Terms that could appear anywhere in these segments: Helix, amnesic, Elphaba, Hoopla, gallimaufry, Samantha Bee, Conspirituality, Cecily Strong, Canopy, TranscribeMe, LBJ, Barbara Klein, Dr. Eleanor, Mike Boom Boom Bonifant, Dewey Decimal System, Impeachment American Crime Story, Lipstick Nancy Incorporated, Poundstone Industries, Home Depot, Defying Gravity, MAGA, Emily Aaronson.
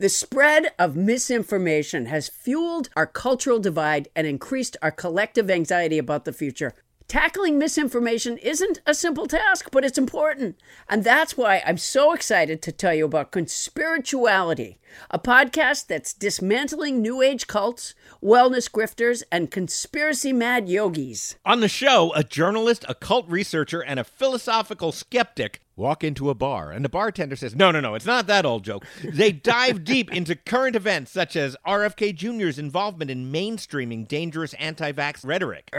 The spread of misinformation has fueled our cultural divide and increased our collective anxiety about the future. Tackling misinformation isn't a simple task, but it's important. And that's why I'm so excited to tell you about Conspirituality, a podcast that's dismantling New Age cults, wellness grifters, and conspiracy-mad yogis. On the show, a journalist, a cult researcher, and a philosophical skeptic walk into a bar, and the bartender says, no, it's not that old joke. They dive deep into current events, such as RFK Jr.'s involvement in mainstreaming dangerous anti-vax rhetoric.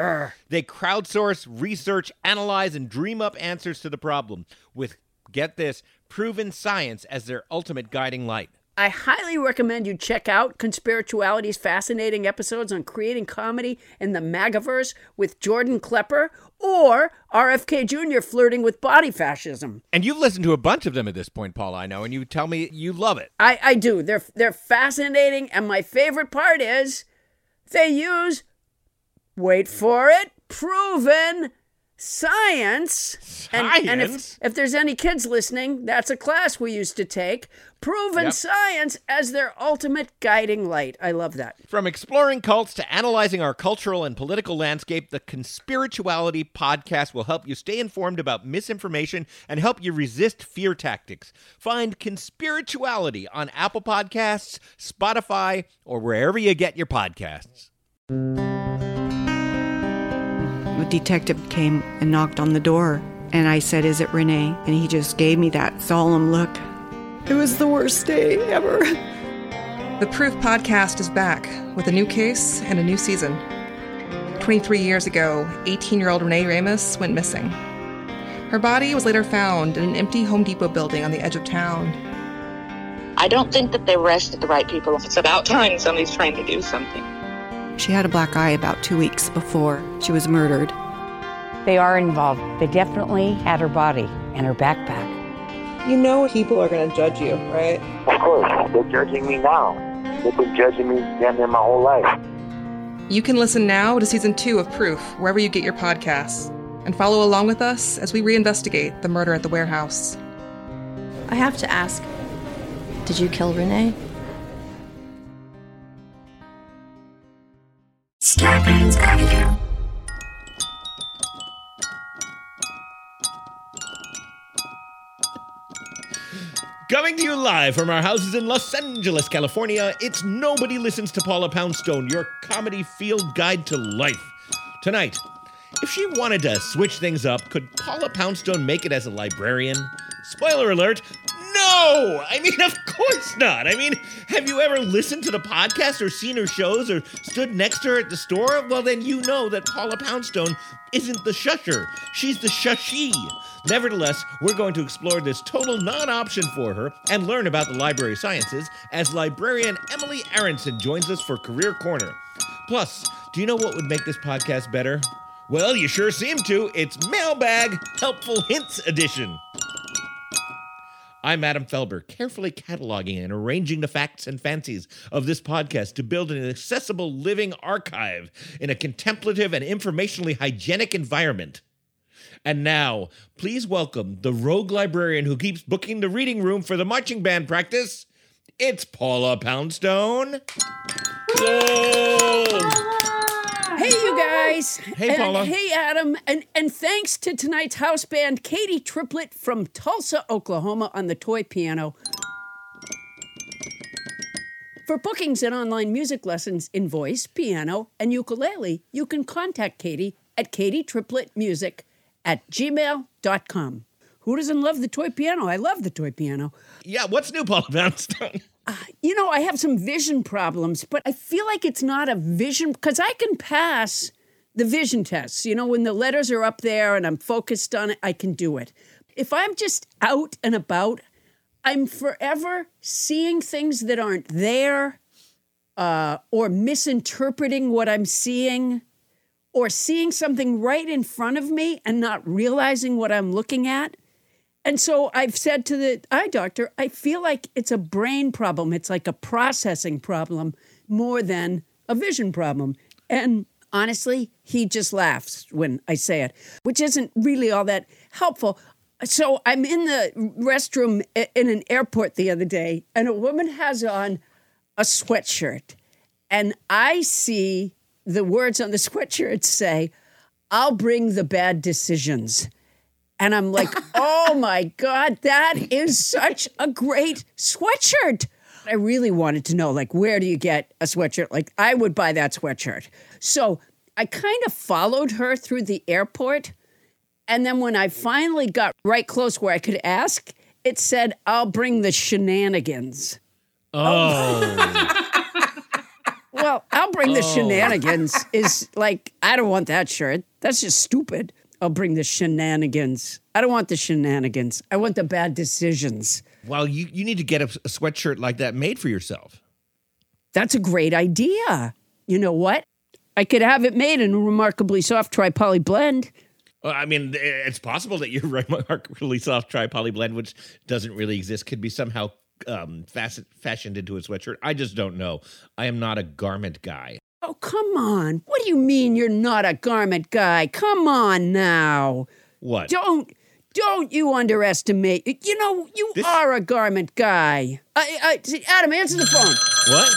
They crowdsource, research, analyze, and dream up answers to the problem with, get this, proven science as their ultimate guiding light. I highly recommend you check out Conspirituality's fascinating episodes on creating comedy in the MAGAverse with Jordan Klepper or RFK Jr. flirting with body fascism. And you've listened to a bunch of them at this point, Paula, I know, and you tell me you love it. I do. They're fascinating, and my favorite part is they use, wait for it, proven science. And if there's any kids listening, that's a class we used to take. Proven science as their ultimate guiding light. I love that. From exploring cults to analyzing our cultural and political landscape, the Conspirituality podcast will help you stay informed about misinformation and help you resist fear tactics. Find Conspirituality on Apple Podcasts, Spotify, or wherever you get your podcasts. The detective came and knocked on the door, and I said, "Is it Renee?" And he just gave me that solemn look. It was the worst day ever. The Proof podcast is back with a new case and a new season. 23 years ago, 18-year-old Renee Ramos went missing. Her body was later found in an empty Home Depot building on the edge of town. I don't think that they arrested the right people. It's about time somebody's trying to do something. She had a black eye about 2 weeks before she was murdered. They are involved. They definitely had her body and her backpack. You know people are going to judge you, right? Of course. They're judging me now. They've been judging me damn near my whole life. You can listen now to Season 2 of Proof, wherever you get your podcasts, and follow along with us as we reinvestigate the murder at the warehouse. I have to ask, did you kill Renee? Starbane's Avenue. Coming to you live from our houses in Los Angeles, California, it's Nobody Listens to Paula Poundstone, your comedy field guide to life. Tonight, if she wanted to switch things up, could Paula Poundstone make it as a librarian? Spoiler alert, no! I mean, of course not. I mean, have you ever listened to the podcast or seen her shows or stood next to her at the store? Well, then you know that Paula Poundstone isn't the shusher. She's the shushee. Nevertheless, we're going to explore this total non-option for her and learn about the library sciences as librarian Emily Aaronson joins us for Career Corner. Plus, do you know what would make this podcast better? Well, you sure seem to. It's Mailbag Helpful Hints Edition. I'm Adam Felber, carefully cataloging and arranging the facts and fancies of this podcast to build an accessible living archive in a contemplative and informationally hygienic environment. And now, please welcome the rogue librarian who keeps booking the reading room for the marching band practice. It's Paula Poundstone. Hello. Hey, you guys. Hey, Paula. Hey, Adam. And thanks to tonight's house band, Katie Triplett from Tulsa, Oklahoma, on the toy piano. For bookings and online music lessons in voice, piano, and ukulele, you can contact Katie at katietriplettmusic@gmail.com. Who doesn't love the toy piano? I love the toy piano. Yeah, what's new, Paula Poundstone? You know, I have some vision problems, but I feel like it's not a vision, because I can pass the vision tests. You know, when the letters are up there and I'm focused on it, I can do it. If I'm just out and about, I'm forever seeing things that aren't there, or misinterpreting what I'm seeing, or seeing something right in front of me and not realizing what I'm looking at. And so I've said to the eye doctor, I feel like it's a brain problem. It's like a processing problem more than a vision problem. And honestly, he just laughs when I say it, which isn't really all that helpful. So I'm in the restroom in an airport the other day, and a woman has on a sweatshirt. And I see the words on the sweatshirt say, "I'll bring the bad decisions." And I'm like, oh, my God, that is such a great sweatshirt. I really wanted to know, like, where do you get a sweatshirt? Like, I would buy that sweatshirt. So I kind of followed her through the airport. And then when I finally got right close where I could ask, it said, "I'll bring the shenanigans." Oh. Well, "I'll bring the shenanigans" is like, I don't want that shirt. That's just stupid. "I'll bring the shenanigans." I don't want the shenanigans. I want the bad decisions. Well, you need to get a sweatshirt like that made for yourself. That's a great idea. You know what? I could have it made in a remarkably soft tri-poly blend. Well, I mean, it's possible that your remarkably soft tri-poly blend, which doesn't really exist, could be somehow fashioned into a sweatshirt. I just don't know. I am not a garment guy. Oh, come on. What do you mean you're not a garment guy? Come on now. What? Don't you underestimate. You know, you are a garment guy. Adam, answer the phone. What?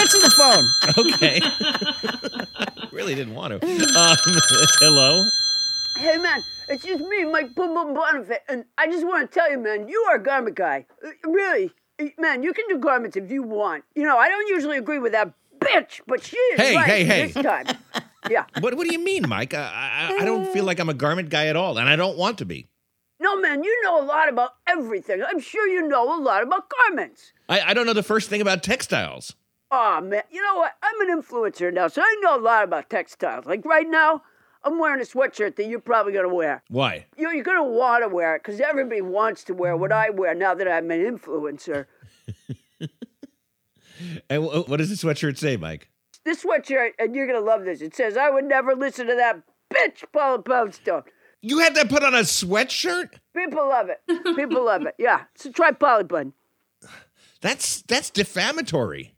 Answer the phone. Okay. Really didn't want to. Hello? Hey, man. It's just me, Mike Boom Boom Bonifit, and I just want to tell you, man, you are a garment guy. Really. Man, you can do garments if you want. You know, I don't usually agree with that bitch, but she is right this time. Yeah. What do you mean, Mike? I don't feel like I'm a garment guy at all, and I don't want to be. No, man, you know a lot about everything. I'm sure you know a lot about garments. I don't know the first thing about textiles. Oh, man. You know what? I'm an influencer now, so I know a lot about textiles. Like right now, I'm wearing a sweatshirt that you're probably going to wear. Why? You're going to want to wear it because everybody wants to wear what I wear now that I'm an influencer. And what does the sweatshirt say, Mike? This sweatshirt, and you're going to love this, it says, "I would never listen to that bitch, Paula Poundstone." You had that put on a sweatshirt? People love it. People love it. Yeah. It's a tri-poly blend. That's defamatory.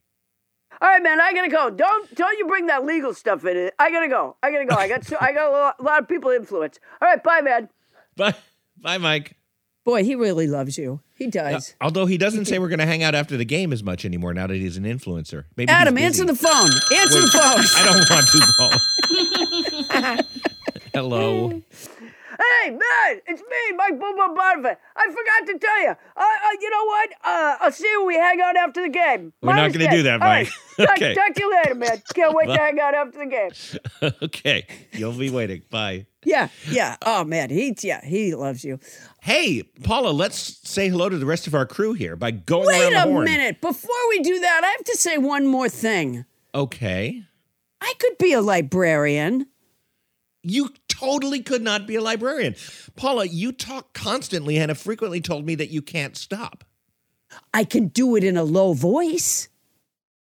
All right, man, I gotta go. Don't you bring that legal stuff in it. I gotta go. I got a lot of people influence. All right, bye, man. Bye, Mike. Boy, he really loves you. He does. Although he doesn't say we're gonna hang out after the game as much anymore now that he's an influencer. Maybe Adam, answer the phone. Wait, the phone. I don't want to. Hello. Hey, man, it's me, Mike Boom Boom Bonifant. I forgot to tell you. You know what? I'll see you when we hang out after the game. We're not going to do that, Mike. All right. Okay. Talk to you later, man. Can't wait to hang out after the game. Okay. You'll be waiting. Bye. Yeah. Oh, man, he loves you. Hey, Paula, let's say hello to the rest of our crew here by going around the horn. Wait a minute. Before we do that, I have to say one more thing. Okay. I could be a librarian. You totally could not be a librarian. Paula, you talk constantly and have frequently told me that you can't stop. I can do it in a low voice.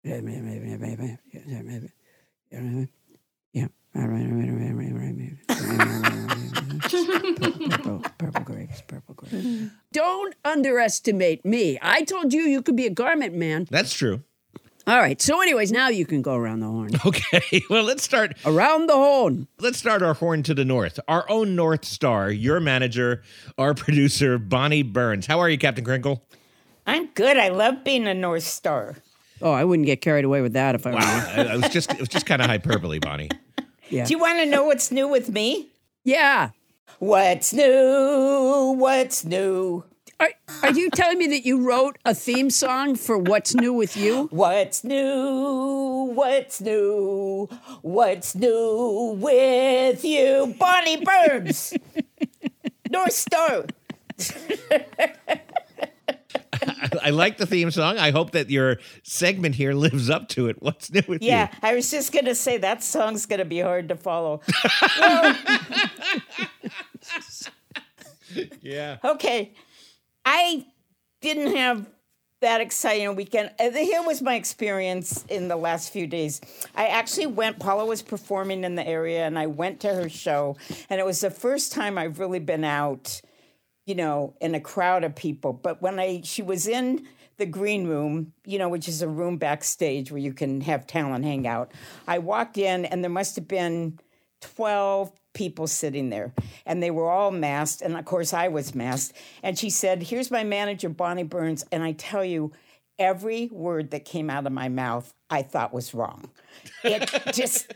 Yeah. Purple grapes. Don't underestimate me. I told you could be a garment man. That's true. All right. So anyways, now you can go around the horn. Okay. Well, let's start. Around the horn. Let's start our horn to the north. Our own North Star, your manager, our producer, Bonnie Burns. How are you, Captain Crinkle? I'm good. I love being a North Star. Oh, I wouldn't get carried away with that if I were. Wow. It was just kind of hyperbole, Bonnie. Yeah. Do you want to know what's new with me? Yeah. What's new? Are you telling me that you wrote a theme song for What's New With You? What's new with you? Bonnie Burns, North Star. I like the theme song. I hope that your segment here lives up to it. What's new with you? Yeah, I was just going to say that song's going to be hard to follow. Well, yeah. Okay. I didn't have that exciting weekend. Here was my experience in the last few days. I actually went, Paula was performing in the area, and I went to her show. And it was the first time I've really been out, you know, in a crowd of people. But when she was in the green room, you know, which is a room backstage where you can have talent hang out, I walked in, and there must have been 12 people sitting there, and they were all masked, and of course I was masked. And she said, here's my manager, Bonnie Burns, and I tell you, every word that came out of my mouth I thought was wrong. It just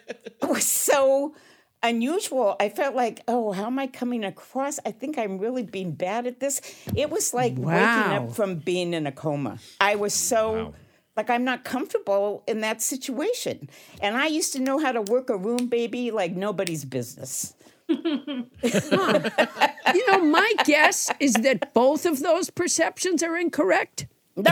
was so unusual. I felt like, oh, how am I coming across? I think I'm really being bad at this. It was like waking up from being in a coma. I was so... Wow. Like, I'm not comfortable in that situation. And I used to know how to work a room, baby, like nobody's business. You know, my guess is that both of those perceptions are incorrect. No.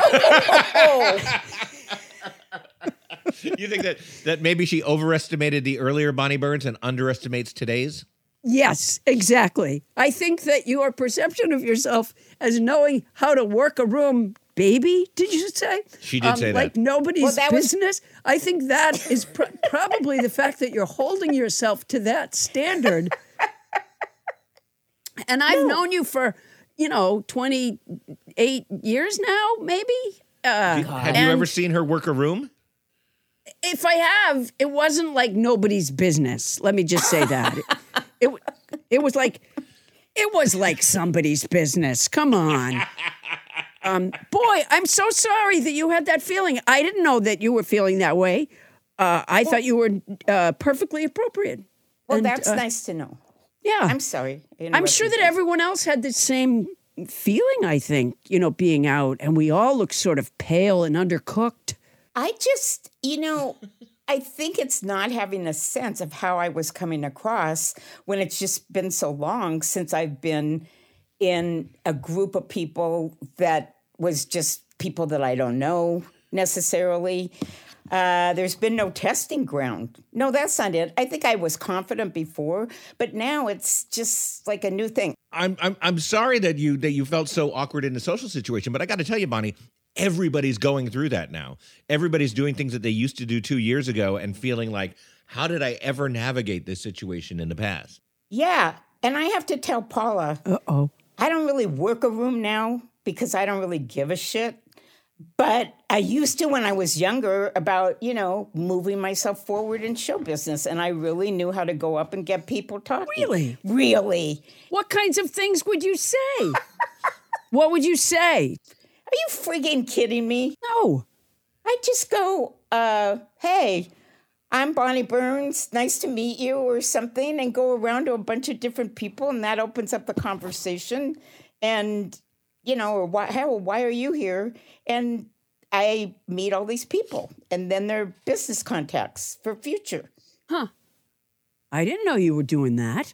You think that maybe she overestimated the earlier Bonnie Burns and underestimates today's? Yes, exactly. I think that your perception of yourself as knowing how to work a room, baby, did you say? She did say that. Like nobody's business. I think that is probably the fact that you're holding yourself to that standard. And I've known you for, 28 years now, maybe. Have you ever seen her work a room? If I have, it wasn't like nobody's business. Let me just say that. It was like somebody's business. Come on. Boy, I'm so sorry that you had that feeling. I didn't know that you were feeling that way. I thought you were perfectly appropriate. Well, and, that's nice to know. Yeah. I'm sorry. I'm sure that everyone else had the same feeling, I think, being out. And we all look sort of pale and undercooked. I just, I think it's not having a sense of how I was coming across when it's just been so long since I've been in a group of people that was just people that I don't know necessarily. There's been no testing ground. No, that's not it. I think I was confident before, but now it's just like a new thing. I'm sorry that you felt so awkward in a social situation, but I got to tell you, Bonnie, everybody's going through that now. Everybody's doing things that they used to do 2 years ago and feeling like, how did I ever navigate this situation in the past? Yeah, and I have to tell Paula, I don't really work a room now, because I don't really give a shit. But I used to when I was younger about, moving myself forward in show business. And I really knew how to go up and get people talking. Really? Really. What kinds of things would you say? What would you say? Are you friggin' kidding me? No. I just go, hey, I'm Bonnie Burns. Nice to meet you, or something. And go around to a bunch of different people. And that opens up the conversation. And... or why are you here? And I meet all these people, and then they're business contacts for future. Huh. I didn't know you were doing that.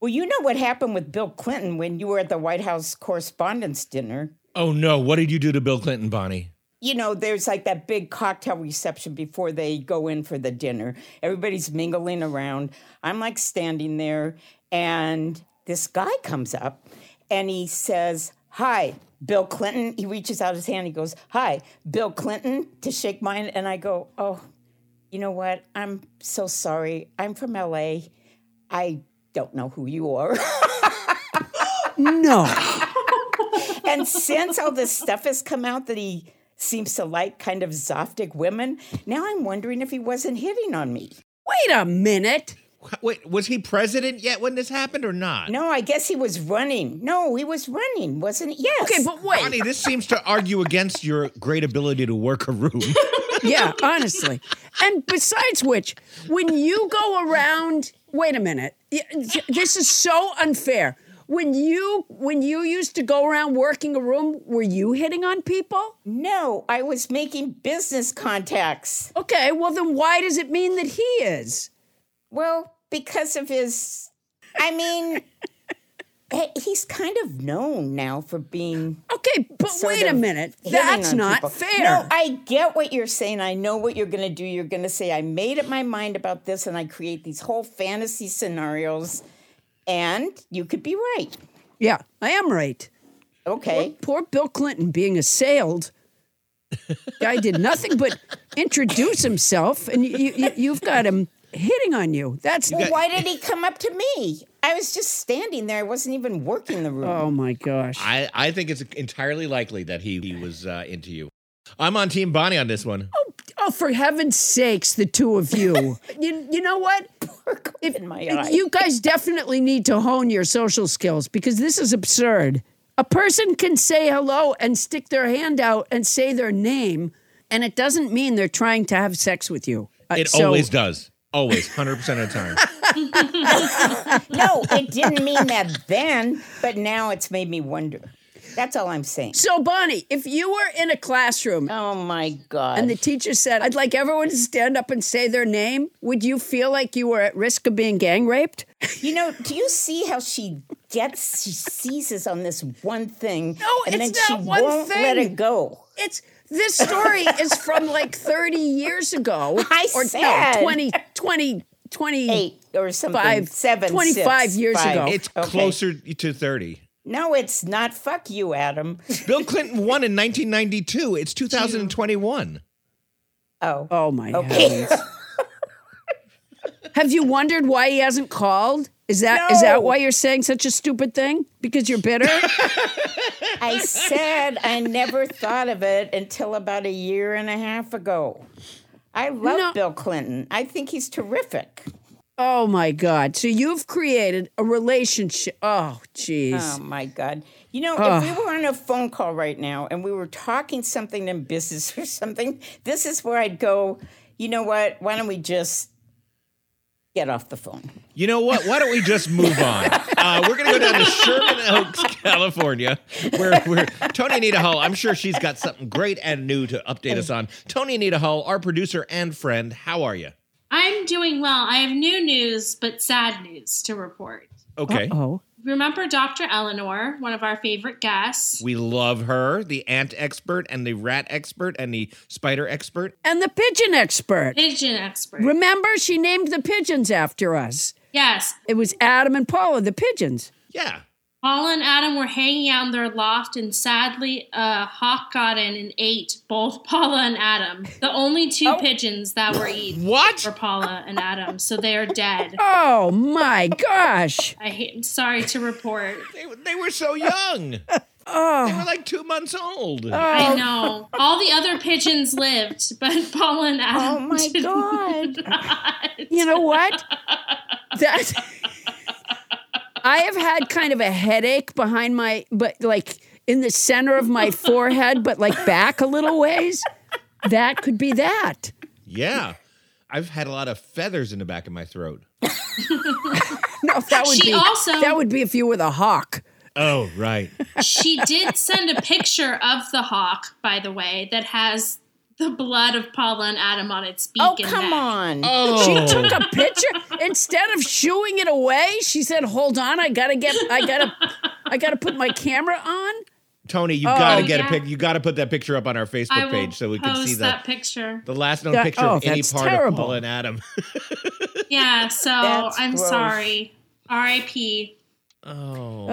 Well, you know what happened with Bill Clinton when you were at the White House Correspondents' Dinner. Oh, no. What did you do to Bill Clinton, Bonnie? There's like that big cocktail reception before they go in for the dinner. Everybody's mingling around. I'm like standing there, and this guy comes up, and he says... Hi, Bill Clinton. He reaches out his hand. He goes, hi, Bill Clinton, to shake mine. And I go, oh, you know what? I'm so sorry. I'm from L.A. I don't know who you are. No. And since all this stuff has come out that he seems to like kind of Zoftic women, now I'm wondering if he wasn't hitting on me. Wait a minute. Wait, was he president yet when this happened or not? No, I guess he was running. No, he was running, wasn't he? Yes. Okay, but wait. Bonnie, this seems to argue against your great ability to work a room. Yeah, honestly. And besides which, when you go around... Wait a minute. This is so unfair. When you used to go around working a room, were you hitting on people? No, I was making business contacts. Okay, well then why does it mean that he is? Well... Because of his, he's kind of known now for being... Okay, but wait a minute. That's not fair. No, I get what you're saying. I know what you're going to do. You're going to say, I made up my mind about this, and I create these whole fantasy scenarios, and you could be right. Yeah, I am right. Okay. Poor Bill Clinton being assailed... Guy did nothing but introduce himself, and you've got him... hitting on you. Why did he come up to me? I was just standing there. I wasn't even working the room. Oh, my gosh. I think it's entirely likely that he was into you. I'm on Team Bonnie on this one. Oh, for heaven's sakes, the two of you. You know what? in my eye. You guys definitely need to hone your social skills because this is absurd. A person can say hello and stick their hand out and say their name, and it doesn't mean they're trying to have sex with you. Always does. Always, 100% of the time. No, it didn't mean that then, but now it's made me wonder. That's all I'm saying. So, Bonnie, if you were in a classroom... Oh, my God. And the teacher said, I'd like everyone to stand up and say their name, would you feel like you were at risk of being gang raped? You know, do you see how she seizes on this one thing? No, and it's then not she one won't thing. Let it go. This story is from like 30 years ago. No, 28 or something. 25 years ago. It's closer to 30. No, it's not. Fuck you, Adam. Bill Clinton won in 1992. It's 2021. Oh. Oh, my heavens. Have you wondered why he hasn't called? Is that why you're saying such a stupid thing? Because you're bitter? I said I never thought of it until about a year and a half ago. I love Bill Clinton. I think he's terrific. Oh, my God. So you've created a relationship. Oh, jeez. Oh, my God. You know, if we were on a phone call right now and we were talking something in business or something, this is where I'd go, you know what? Why don't we just get off the phone? You know what? Why don't we just move on? We're going to go down to Sherman Oaks, California, where Tony Anita Hull, I'm sure she's got something great and new to update us on. Tony Anita Hull, our producer and friend, how are you? I'm doing well. I have new news, but sad news to report. Okay. Uh-oh. Remember Dr. Eleanor, one of our favorite guests? We love her, the ant expert and the rat expert and the spider expert. And the pigeon expert. Remember, she named the pigeons after us. Yes. It was Adam and Paula, the pigeons. Yeah. Paula and Adam were hanging out in their loft, and sadly, a hawk got in and ate both Paula and Adam. The only two pigeons that were eaten were Paula and Adam, so they are dead. Oh, my gosh. I'm sorry to report. They were so young. Oh. They were like 2 months old. Oh. I know. All the other pigeons lived, but Paula and Adam did not. You know what? That's... I have had kind of a headache behind like in the center of my forehead, but like back a little ways. That could be that. Yeah. I've had a lot of feathers in the back of my throat. That would be if you were the hawk. Oh, right. She did send a picture of the hawk, by the way, that has the blood of Paula and Adam on its beak. Oh, come on. Oh. She took a picture. Instead of shooing it away, she said, hold on, I gotta put my camera on. Tony, you gotta get a pic. You gotta put that picture up on our Facebook page so we can see that picture. The last known picture of any part of Paula and Adam. Yeah, so that's gross. Sorry. R.I.P. Oh,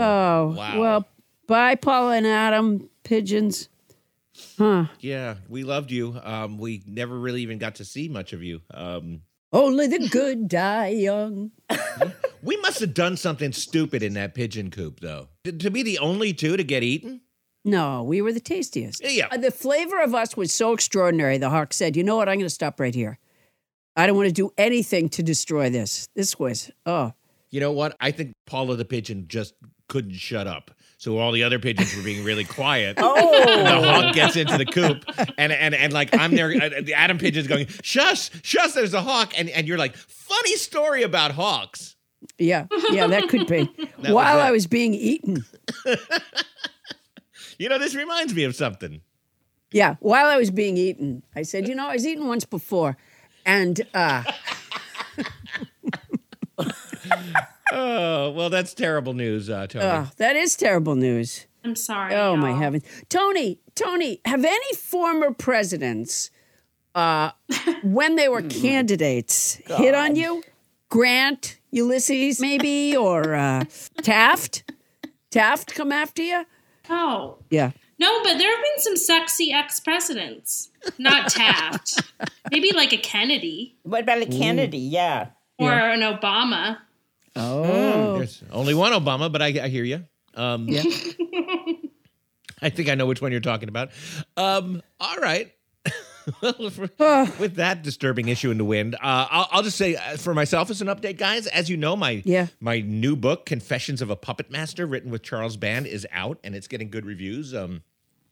wow. Well, bye, Paula and Adam, pigeons. Huh. Yeah, we loved you. We never really even got to see much of you. Only the good die young. We must have done something stupid in that pigeon coop, though. To be the only two to get eaten? No, we were the tastiest. Yeah. The flavor of us was so extraordinary, the hawk said, you know what, I'm going to stop right here. I don't want to do anything to destroy this. This was, You know what, I think Paula the pigeon just couldn't shut up. So all the other pigeons were being really quiet. The hawk gets into the coop, and like I'm there, the Adam pigeon's going, shush, shush, there's a hawk. And you're like, funny story about hawks. Yeah, that could be. I was being eaten. You know, this reminds me of something. Yeah, while I was being eaten, I said, you know, I was eaten once before. And, Oh, well, that's terrible news, Tony. Oh, that is terrible news. I'm sorry. Oh, my heavens. Tony, have any former presidents, when they were candidates, hit on you? Grant, Ulysses, maybe, or Taft? Taft come after you? Oh. Yeah. No, but there have been some sexy ex-presidents. Not Taft. Maybe like a Kennedy. What about a Kennedy? Yeah. Or an Obama. Oh, there's only one Obama, but I hear you. Yeah. I think I know which one you're talking about. All right. With that disturbing issue in the wind, I'll just say for myself as an update, guys, as you know, my new book, Confessions of a Puppet Master, written with Charles Band, is out, and it's getting good reviews.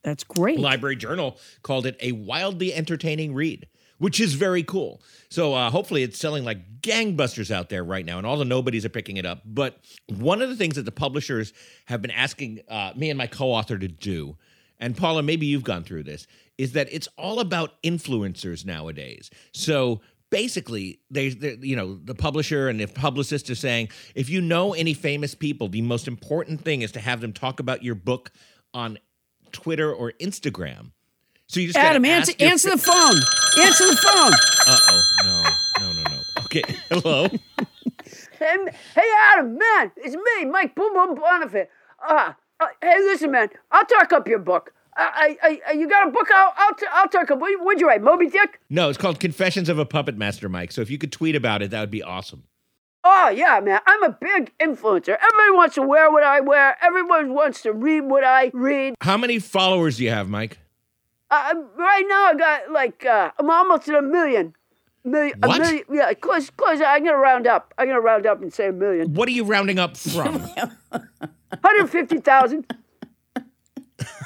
That's great. Library Journal called it a wildly entertaining read, which is very cool. So hopefully it's selling like gangbusters out there right now, and all the nobodies are picking it up. But one of the things that the publishers have been asking me and my co-author to do, and Paula, maybe you've gone through this, is that it's all about influencers nowadays. So basically, the publisher and the publicist are saying, if you know any famous people, the most important thing is to have them talk about your book on Twitter or Instagram. So you just Adam, answer the phone. Answer the phone. Uh-oh. No. Okay. Hello? Hey, Adam, man. It's me, Mike Boom Boom Bonifant. Hey, listen, man. I'll talk up your book. You got a book? I'll talk up. What'd you write, Moby Dick? No, it's called Confessions of a Puppet Master, Mike. So if you could tweet about it, that would be awesome. Oh, yeah, man. I'm a big influencer. Everybody wants to wear what I wear. Everyone wants to read what I read. How many followers do you have, Mike? Right now, I got I'm almost at 1 million. What? 1 million, yeah, close. I'm gonna round up. And say 1 million. What are you rounding up from? 150,000.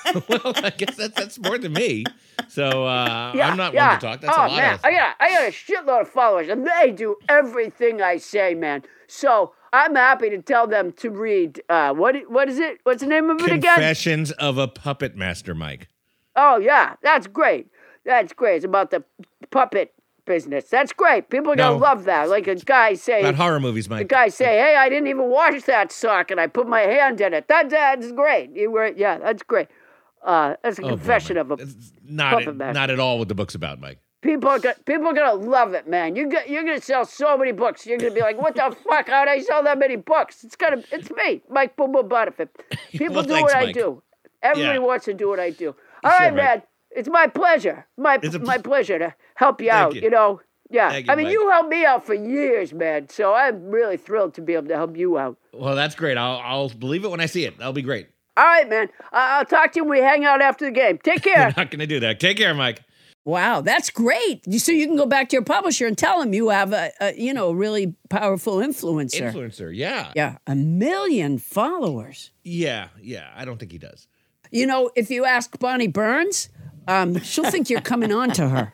Well, I guess that's more than me. So I'm not one to talk. That's a lot. Man, I got a shitload of followers, and they do everything I say, man. So I'm happy to tell them to read. What is it? What's the name of it again? Confessions of a Puppet Master, Mike. Oh, yeah, that's great. It's about the puppet business. That's great. People are going to love that. Like a guy say... About horror movies, Mike. The guy say, hey, I didn't even wash that sock, and I put my hand in it. That's great. Yeah, that's great. That's a confession of a puppet master. Not at all what the book's about, Mike. People are going to love it, man. You're going to sell so many books. You're going to be like, what the fuck? How'd I sell that many books? It's me, Mike Boom Boom Butterfield. People do what I do. Everybody wants to do what I do. All right, man. It's my pleasure. My pleasure to help you out. You know, yeah. Thank you, Mike. You helped me out for years, man. So I'm really thrilled to be able to help you out. Well, that's great. I'll believe it when I see it. That'll be great. All right, man. I'll talk to you when we hang out after the game. Take care. We're not going to do that. Take care, Mike. Wow, that's great. So you can go back to your publisher and tell him you have a really powerful influencer. Yeah, 1 million followers. Yeah. I don't think he does. You know, if you ask Bonnie Burns, she'll think you're coming on to her.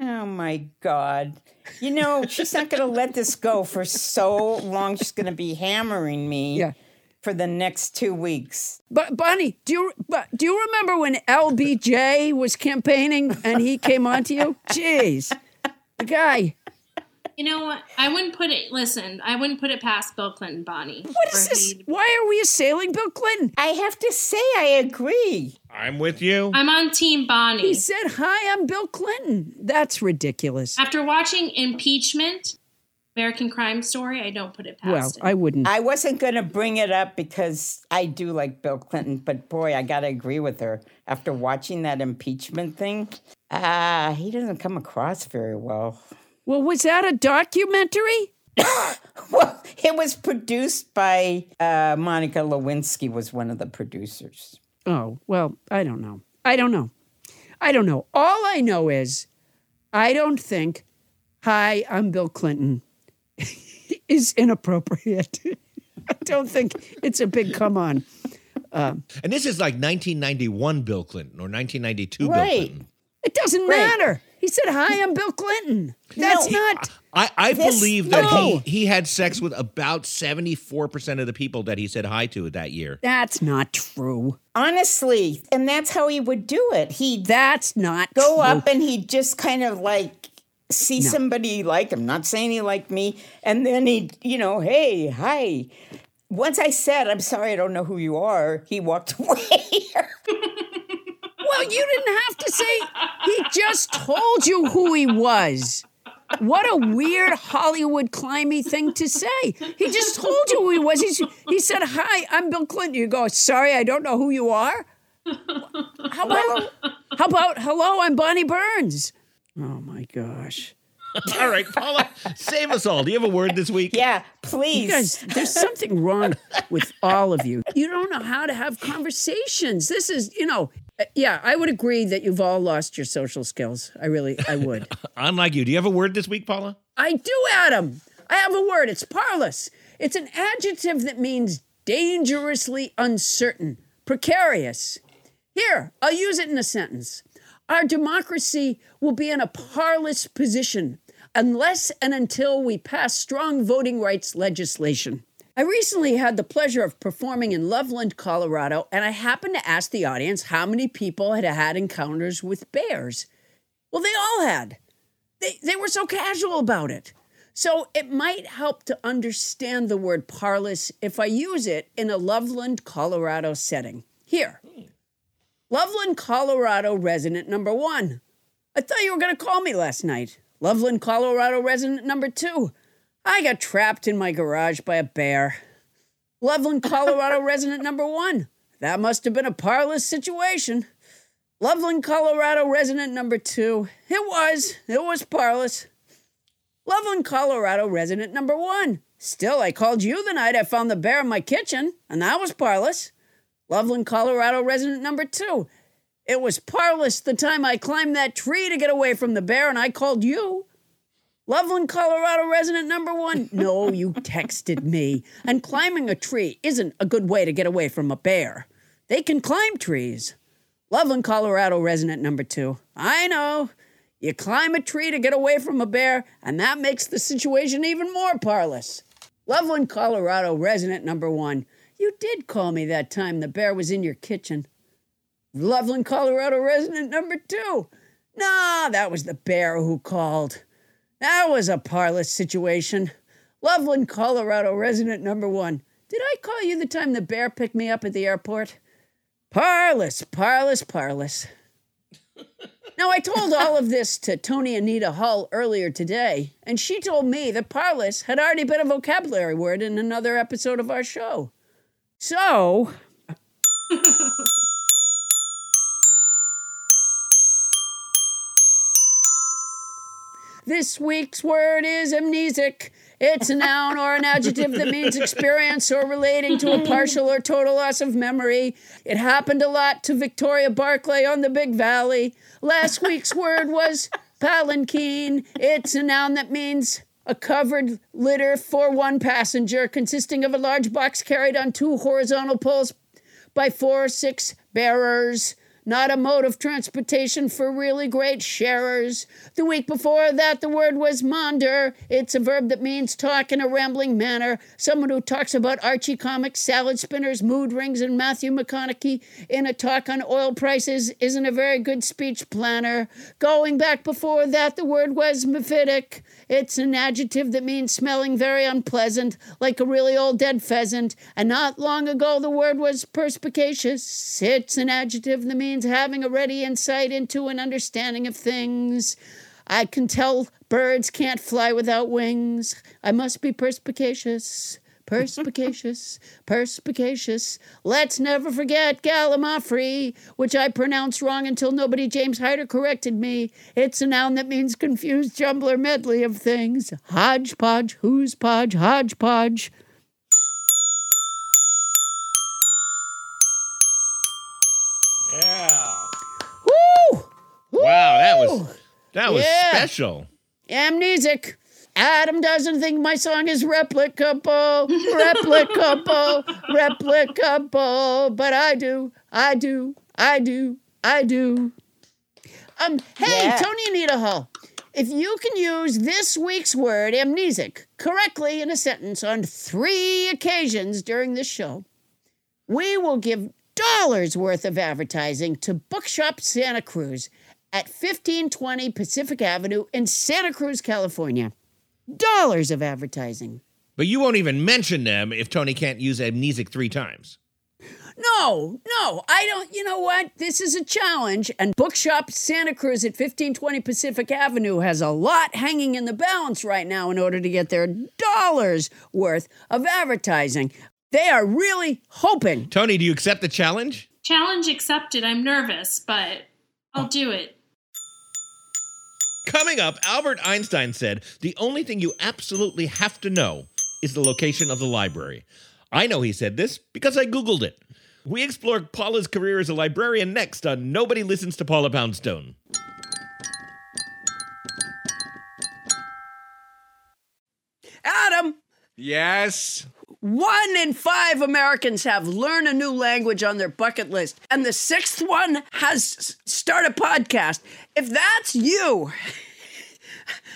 Oh, my God. You know, she's not going to let this go for so long. She's going to be hammering me for the next 2 weeks. But, Bonnie, do you remember when LBJ was campaigning and he came on to you? Jeez. The guy... You know what? I wouldn't put it past Bill Clinton, Bonnie. What is this? Why are we assailing Bill Clinton? I have to say I agree. I'm with you. I'm on Team Bonnie. He said, hi, I'm Bill Clinton. That's ridiculous. After watching Impeachment, American Crime Story, I don't put it past it. Well, I wouldn't. I wasn't going to bring it up because I do like Bill Clinton, but boy, I got to agree with her. After watching that impeachment thing, he doesn't come across very well. Well, was that a documentary? Well, it was produced by Monica Lewinsky was one of the producers. Oh, well, I don't know. All I know is I don't think, hi, I'm Bill Clinton, is inappropriate. I don't think it's a big come on. And this is like 1991 Bill Clinton or 1992 Bill Clinton. It doesn't matter. He said, hi, I'm Bill Clinton. That's not... I believe that he had sex with about 74% of the people that he said hi to that year. That's not true. Honestly. And that's how he would do it. He'd go up and he'd just kind of like see somebody like him, not saying he liked me. And then he'd, hey, hi. Once I said, I'm sorry, I don't know who you are, he walked away. Well, you didn't have to say, he just told you who he was. What a weird Hollywood climby thing to say. He just told you who he was. He said, hi, I'm Bill Clinton. You go, sorry, I don't know who you are. How about hello, I'm Bonnie Burns? Oh, my gosh. All right, Paula, save us all. Do you have a word this week? Yeah, please. You guys, there's something wrong with all of you. You don't know how to have conversations. This is, Yeah, I would agree that you've all lost your social skills. I would. Unlike you. Do you have a word this week, Paula? I do, Adam. I have a word. It's parlous. It's an adjective that means dangerously uncertain, precarious. Here, I'll use it in a sentence. Our democracy will be in a parlous position unless and until we pass strong voting rights legislation. I recently had the pleasure of performing in Loveland, Colorado, and I happened to ask the audience how many people had had encounters with bears. Well, they all had. They were so casual about it. So it might help to understand the word parlous if I use it in a Loveland, Colorado setting. Here. Loveland, Colorado resident number 1. I thought you were going to call me last night. Loveland, Colorado resident number 2. I got trapped in my garage by a bear. Loveland, Colorado resident number 1. That must have been a parlous situation. Loveland, Colorado resident number 2. It was parlous. Loveland, Colorado resident number 1. Still, I called you the night I found the bear in my kitchen, and that was parlous. Loveland, Colorado resident number 2. It was parlous the time I climbed that tree to get away from the bear, and I called you. Loveland, Colorado resident number 1. No, you texted me. And climbing a tree isn't a good way to get away from a bear. They can climb trees. Loveland, Colorado resident number 2. I know. You climb a tree to get away from a bear, and that makes the situation even more parlous. Loveland, Colorado resident number 1. You did call me that time the bear was in your kitchen. Loveland, Colorado resident number 2. Nah, that was the bear who called. That was a parlous situation. Loveland, Colorado resident number 1. Did I call you the time the bear picked me up at the airport? Parlous, parlous, parlous. Now, I told all of this to Tony Anita Hull earlier today, and she told me that parlous had already been a vocabulary word in another episode of our show. So... This week's word is amnesic. It's a noun or an adjective that means experience or relating to a partial or total loss of memory. It happened a lot to Victoria Barclay on the Big Valley. Last week's word was palanquin. It's a noun that means a covered litter for one passenger consisting of a large box carried on 2 horizontal poles by 4 or 6 bearers. Not a mode of transportation for really great sharers. The week before that, the word was maunder. It's a verb that means talk in a rambling manner. Someone who talks about Archie comics, salad spinners, mood rings, and Matthew McConaughey in a talk on oil prices isn't a very good speech planner. Going back before that, the word was mephitic. It's an adjective that means smelling very unpleasant, like a really old dead pheasant. And not long ago, the word was perspicacious. It's an adjective that means having a ready insight into an understanding of things. I can tell birds can't fly without wings. I must be perspicacious, perspicacious, perspicacious. Let's never forget gallimaufry, which I pronounced wrong until nobody James Harden corrected me. It's a noun that means confused jumble or medley of things. Hodgepodge, who's podge, hodgepodge. Yeah. Woo! Woo! Wow, that was special. Amnesic. Adam doesn't think my song is replicable, replicable, replicable, but I do. Tony Anita Hull, if you can use this week's word, amnesic, correctly in a sentence on 3 occasions during this show, we will give dollars worth of advertising to Bookshop Santa Cruz at 1520 Pacific Avenue in Santa Cruz, California. Dollars of advertising. But you won't even mention them if Tony can't use amnesic 3 times. No, I don't. You know what? This is a challenge, and Bookshop Santa Cruz at 1520 Pacific Avenue has a lot hanging in the balance right now in order to get their dollars worth of advertising. They are really hoping. Tony, do you accept the challenge? Challenge accepted. I'm nervous, but I'll do it. Coming up, Albert Einstein said, the only thing you absolutely have to know is the location of the library. I know he said this because I Googled it. We explore Paula's career as a librarian next on Nobody Listens to Paula Poundstone. Adam! Yes? 1 in 5 Americans have learned a new language on their bucket list, and the 6th one has start a podcast. If that's you,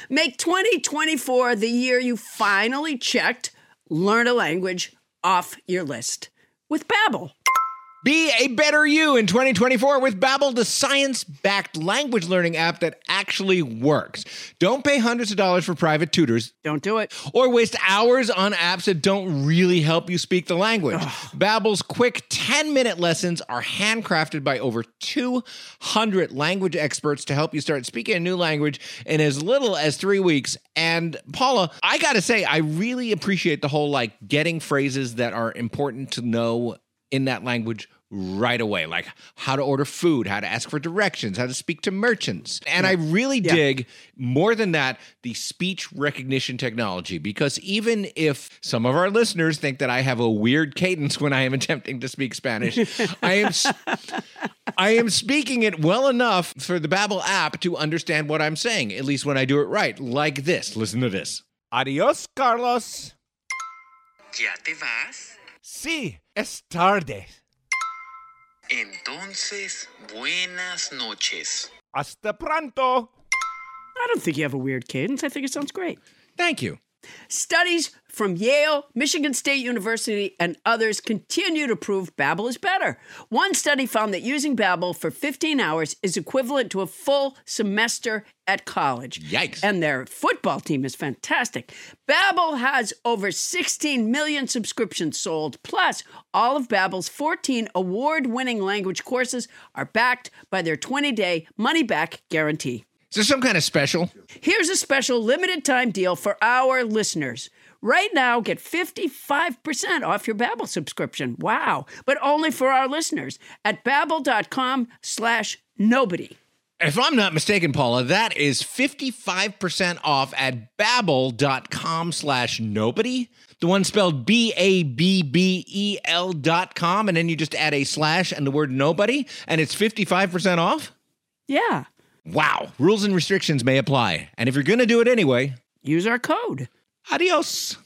make 2024 the year you finally checked learn a language off your list with Babbel. Be a better you in 2024 with Babbel, the science-backed language learning app that actually works. Don't pay hundreds of dollars for private tutors. Don't do it. Or waste hours on apps that don't really help you speak the language. Ugh. Babbel's quick 10-minute lessons are handcrafted by over 200 language experts to help you start speaking a new language in as little as 3 weeks. And Paula, I gotta say, I really appreciate the whole, like, getting phrases that are important to know in that language right away, like how to order food, how to ask for directions, how to speak to merchants. And I really dig, more than that, the speech recognition technology, because even if some of our listeners think that I have a weird cadence when I am attempting to speak Spanish, I am speaking it well enough for the Babbel app to understand what I'm saying, at least when I do it right, like this. Listen to this. Adios, Carlos. Ya te vas? Sí, es tarde. Entonces, buenas noches. Hasta pronto. I don't think you have a weird cadence. I think it sounds great. Thank you. Studies from Yale, Michigan State University, and others continue to prove Babbel is better. One study found that using Babbel for 15 hours is equivalent to a full semester at college. Yikes. And their football team is fantastic. Babbel has over 16 million subscriptions sold, plus all of Babbel's 14 award-winning language courses are backed by their 20-day money-back guarantee. Is there some kind of special? Here's a special limited time deal for our listeners. Right now, get 55% off your Babbel subscription. Wow. But only for our listeners at babbel.com/nobody. If I'm not mistaken, Paula, that is 55% off at babbel.com/nobody. The one spelled BABBEL.com. And then you just add a slash and the word nobody. And it's 55% off? Yeah. Wow. Rules and restrictions may apply. And if you're going to do it anyway, use our code. Adios.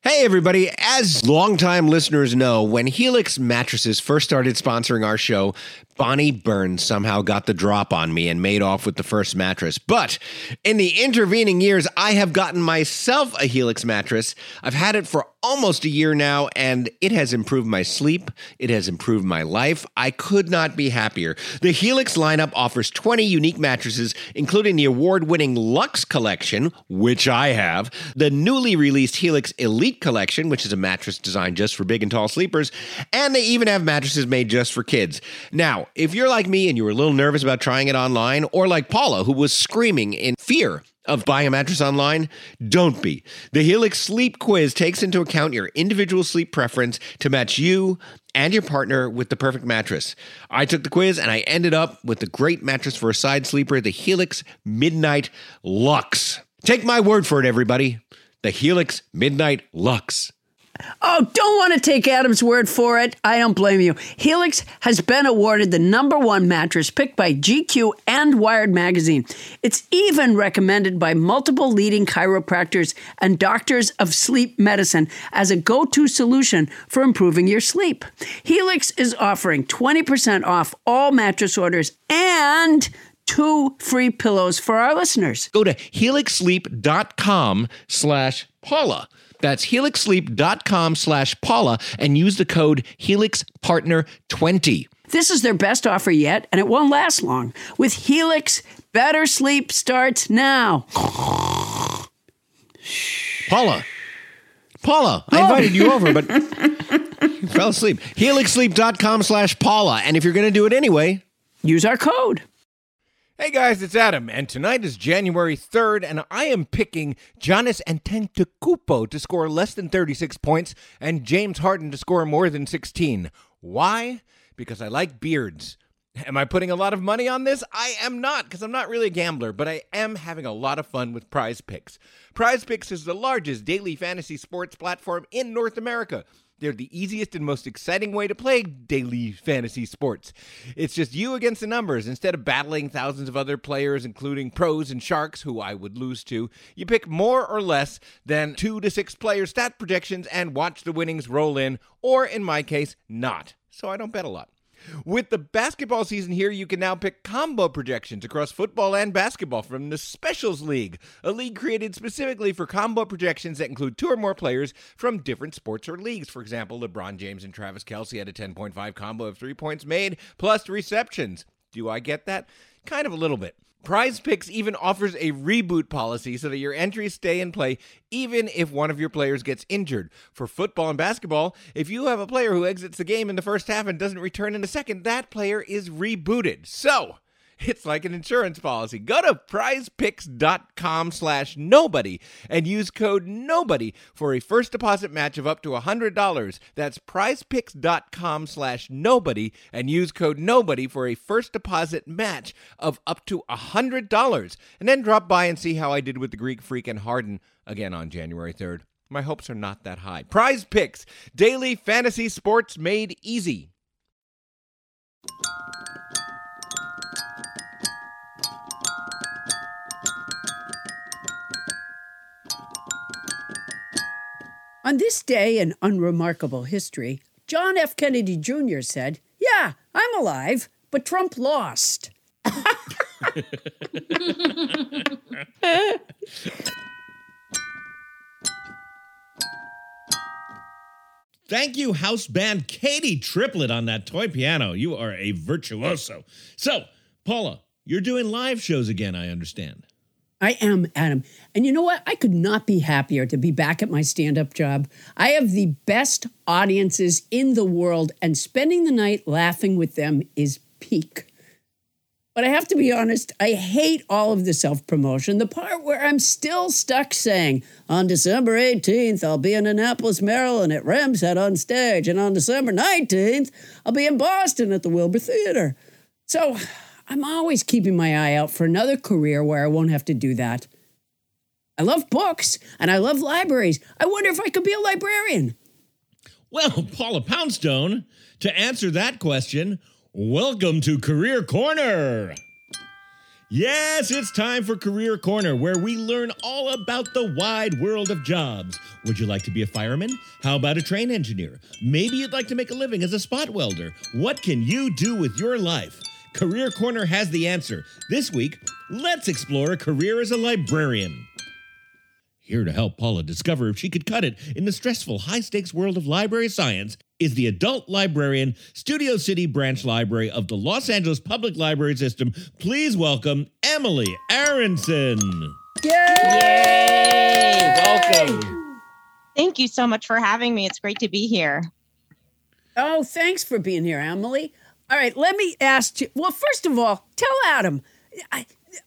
Hey, everybody. As longtime listeners know, when Helix Mattresses first started sponsoring our show, Bonnie Burns somehow got the drop on me and made off with the first mattress. But in the intervening years, I have gotten myself a Helix mattress. I've had it for almost a year now, and it has improved my sleep. It has improved my life. I could not be happier. The Helix lineup offers 20 unique mattresses, including the award-winning Luxe Collection, which I have, the newly released Helix Elite Collection, which is a mattress designed just for big and tall sleepers, and they even have mattresses made just for kids. Now, if you're like me and you were a little nervous about trying it online, or like Paula, who was screaming in fear of buying a mattress online, don't be. The Helix Sleep Quiz takes into account your individual sleep preference to match you and your partner with the perfect mattress. I took the quiz and I ended up with the great mattress for a side sleeper, the Helix Midnight Luxe. Take my word for it, everybody. The Helix Midnight Luxe. Oh, don't want to take Adam's word for it. I don't blame you. Helix has been awarded the #1 mattress picked by GQ and Wired magazine. It's even recommended by multiple leading chiropractors and doctors of sleep medicine as a go-to solution for improving your sleep. Helix is offering 20% off all mattress orders and 2 free pillows for our listeners. Go to helixsleep.com/Paula. That's helixsleep.com/Paula and use the code HelixPartner20. This is their best offer yet, and it won't last long. With Helix, better sleep starts now. Paula, I invited you over, but you fell asleep. helixsleep.com/Paula. And if you're going to do it anyway, use our code. Hey guys, it's Adam, and tonight is January 3rd, and I am picking Giannis Antetokounmpo to score less than 36 points and James Harden to score more than 16. Why? Because I like beards. Am I putting a lot of money on this? I am not, because I'm not really a gambler, but I am having a lot of fun with PrizePicks. PrizePicks is the largest daily fantasy sports platform in North America. They're the easiest and most exciting way to play daily fantasy sports. It's just you against the numbers. Instead of battling thousands of other players, including pros and sharks, who I would lose to, you pick more or less than 2 to 6 player stat projections and watch the winnings roll in, or in my case, not. So I don't bet a lot. With the basketball season here, you can now pick combo projections across football and basketball from the Specials League, a league created specifically for combo projections that include 2 or more players from different sports or leagues. For example, LeBron James and Travis Kelce had a 10.5 combo of 3 points made plus receptions. Do I get that? Kind of a little bit. PrizePicks even offers a reboot policy so that your entries stay in play even if one of your players gets injured. For football and basketball, if you have a player who exits the game in the first half and doesn't return in the second, that player is rebooted. So, it's like an insurance policy. Go to prizepicks.com/nobody and use code NOBODY for a first deposit match of up to $100. That's prizepicks.com/nobody and use code NOBODY for a first deposit match of up to $100. And then drop by and see how I did with the Greek Freak and Harden again on January 3rd. My hopes are not that high. Prize Picks, daily fantasy sports made easy. On this day in unremarkable history, John F. Kennedy Jr. said, "Yeah, I'm alive, but Trump lost." Thank you, house band Katie Triplett, on that toy piano. You are a virtuoso. So, Paula, you're doing live shows again, I understand. I am, Adam. And you know what? I could not be happier to be back at my stand-up job. I have the best audiences in the world, and spending the night laughing with them is peak. But I have to be honest, I hate all of the self-promotion, the part where I'm still stuck saying, on December 18th, I'll be in Annapolis, Maryland at Ram's Head on stage, and on December 19th, I'll be in Boston at the Wilbur Theater. So I'm always keeping my eye out for another career where I won't have to do that. I love books, and I love libraries. I wonder if I could be a librarian. Well, Paula Poundstone, to answer that question, welcome to Career Corner. Yes, it's time for Career Corner, where we learn all about the wide world of jobs. Would you like to be a fireman? How about a train engineer? Maybe you'd like to make a living as a spot welder. What can you do with your life? Career Corner has the answer. This week, let's explore a career as a librarian. Here to help Paula discover if she could cut it in the stressful, high-stakes world of library science is the adult librarian, Studio City Branch Library of the Los Angeles Public Library System. Please welcome Emily Aaronson. Yay! Yay! Welcome. Thank you so much for having me. It's great to be here. Oh, thanks for being here, Emily. All right, let me ask you. Well, first of all, tell Adam,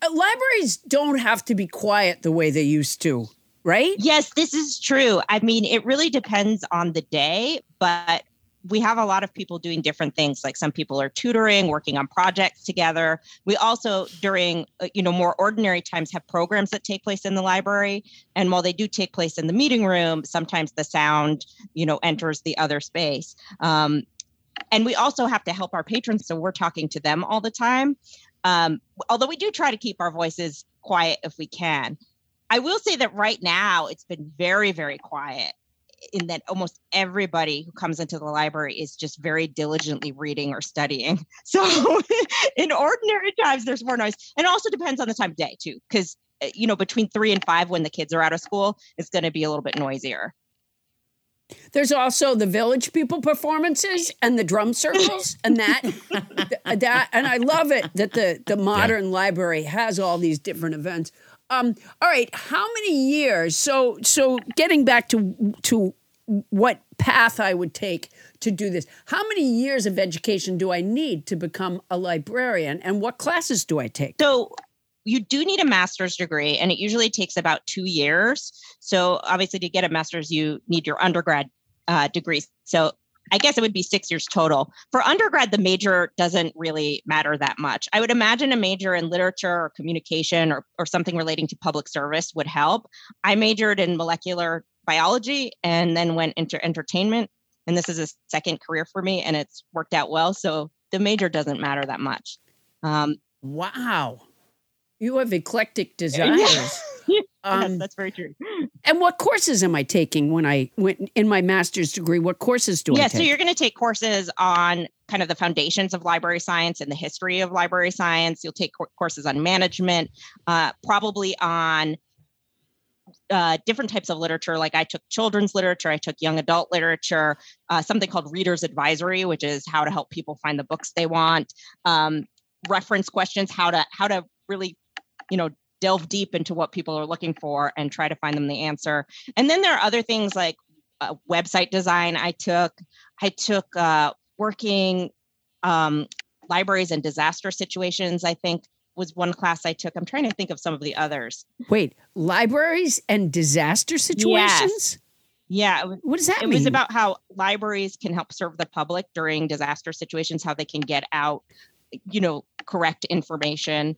libraries don't have to be quiet the way they used to, right? Yes, this is true. I mean, it really depends on the day, but we have a lot of people doing different things. Like some people are tutoring, working on projects together. We also, during, more ordinary times, have programs that take place in the library. And while they do take place in the meeting room, sometimes the sound, enters the other space. And we also have to help our patrons, so we're talking to them all the time. Although we do try to keep our voices quiet if we can. I will say that right now it's been very, very quiet in that almost everybody who comes into the library is just very diligently reading or studying. So in ordinary times, there's more noise. And it also depends on the time of day, too, because, between 3 and 5 when the kids are out of school, it's going to be a little bit noisier. There's also the Village People performances and the drum circles and that, and I love it that the modern library has all these different events. All right, how many years? So getting back to what path I would take to do this, how many years of education do I need to become a librarian, and what classes do I take? So you do need a master's degree, and it usually takes about 2 years. So obviously to get a master's, you need your undergrad degree. So I guess it would be 6 years total. For undergrad, the major doesn't really matter that much. I would imagine a major in literature or communication or something relating to public service would help. I majored in molecular biology and then went into entertainment And this is a second career for me, and it's worked out well. So the major doesn't matter that much. Wow. You have eclectic desires. Yes, that's very true. And what courses am I taking when I went in my master's degree? What courses do I take? Yeah, so you're going to take courses on kind of the foundations of library science and the history of library science. You'll take courses on management, probably on different types of literature. Like I took children's literature, I took young adult literature, something called reader's advisory, which is how to help people find the books they want, reference questions, how to really, delve deep into what people are looking for and try to find them the answer. And then there are other things like website design. I took working libraries in disaster situations, I think, was one class I took. I'm trying to think of some of the others. Wait, libraries and disaster situations? Yes. Yeah. What does that mean? It was about how libraries can help serve the public during disaster situations, how they can get out, correct information.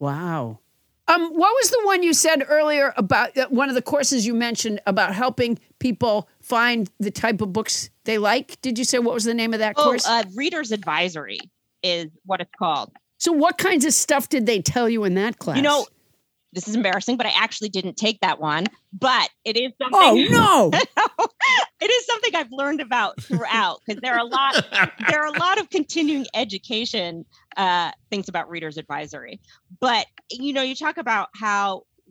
Wow. What was the one you said earlier about one of the courses you mentioned about helping people find the type of books they like? Did you say what was the name of that course? Reader's Advisory is what it's called. So what kinds of stuff did they tell you in that class? This is embarrassing, but I actually didn't take that one, but it is something. Oh, no. It is something I've learned about throughout, because there are a lot of continuing education things about Reader's Advisory. But, you talk about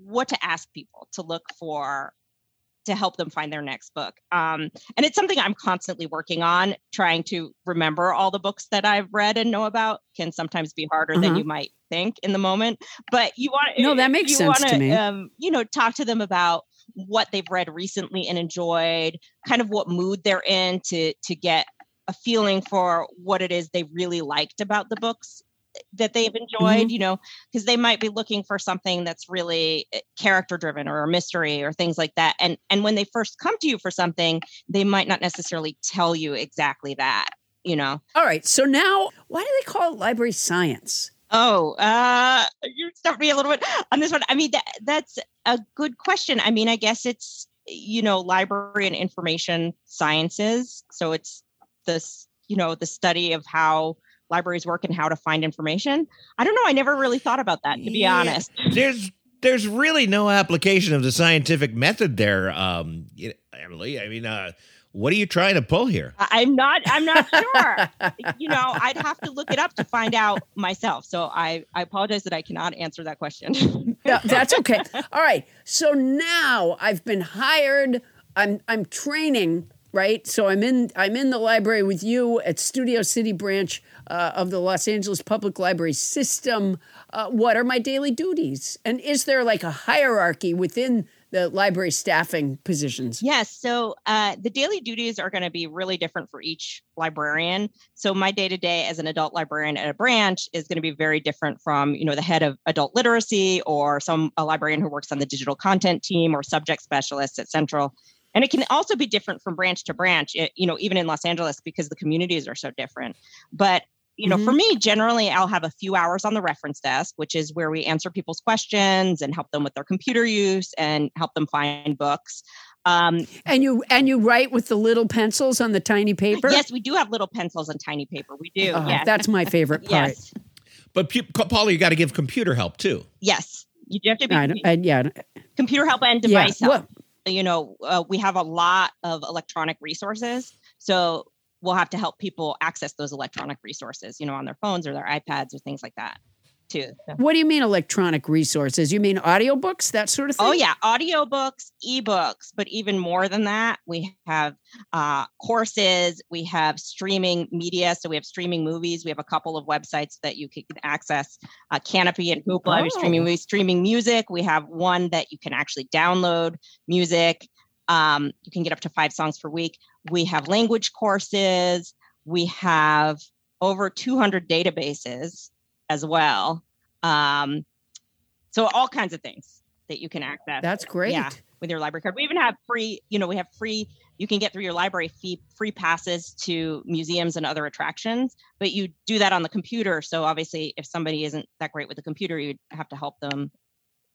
what to ask people to look for to help them find their next book. And it's something I'm constantly working on. Trying to remember all the books that I've read and know about can sometimes be harder than you might think in the moment, but that makes sense to me. Talk to them about what they've read recently and enjoyed, kind of what mood they're in to get a feeling for what it is they really liked about the books that they've enjoyed, because they might be looking for something that's really character driven or a mystery or things like that. And when they first come to you for something, they might not necessarily tell you exactly that, All right. So now why do they call it library science? Oh, you stumped me a little bit on this one. I mean, that's a good question. I mean, I guess it's, library and information sciences. So it's this, the study of how libraries work and how to find information. I don't know. I never really thought about that, to be honest. There's really no application of the scientific method there, Emily. I mean, what are you trying to pull here? I'm not sure. I'd have to look it up to find out myself. So I apologize that I cannot answer that question. No, that's okay. All right. So now I've been hired. I'm training, right? So I'm in the library with you at Studio City Branch of the Los Angeles Public Library System. What are my daily duties? And is there like a hierarchy within the library staffing positions? Yes. So the daily duties are going to be really different for each librarian. So my day-to-day as an adult librarian at a branch is going to be very different from, the head of adult literacy or a librarian who works on the digital content team or subject specialists at Central. And it can also be different from branch to branch, even in Los Angeles, because the communities are so different. But for me, generally, I'll have a few hours on the reference desk, which is where we answer people's questions and help them with their computer use and help them find books. And you write with the little pencils on the tiny paper? Yes, we do have little pencils and tiny paper. We do. Oh, yes. That's my favorite part. Yes. But Paula, you got to give computer help too. Yes, you do have to be computer help and device help. Well, we have a lot of electronic resources, so we'll have to help people access those electronic resources, on their phones or their iPads or things like that too. So. What do you mean electronic resources? You mean audiobooks, that sort of thing? Oh yeah. Audiobooks, eBooks, but even more than that, we have courses, we have streaming media. So we have streaming movies. We have a couple of websites that you can access, Canopy and Hoopla, streaming movies, streaming music. We have one that you can actually download music. You can get up to 5 songs per week. We have language courses. We have over 200 databases as well. So all kinds of things that you can access. That's great. Yeah, with your library card. We even have free, you can get through your library fee, free passes to museums and other attractions, but you do that on the computer. So obviously if somebody isn't that great with the computer, you'd have to help them,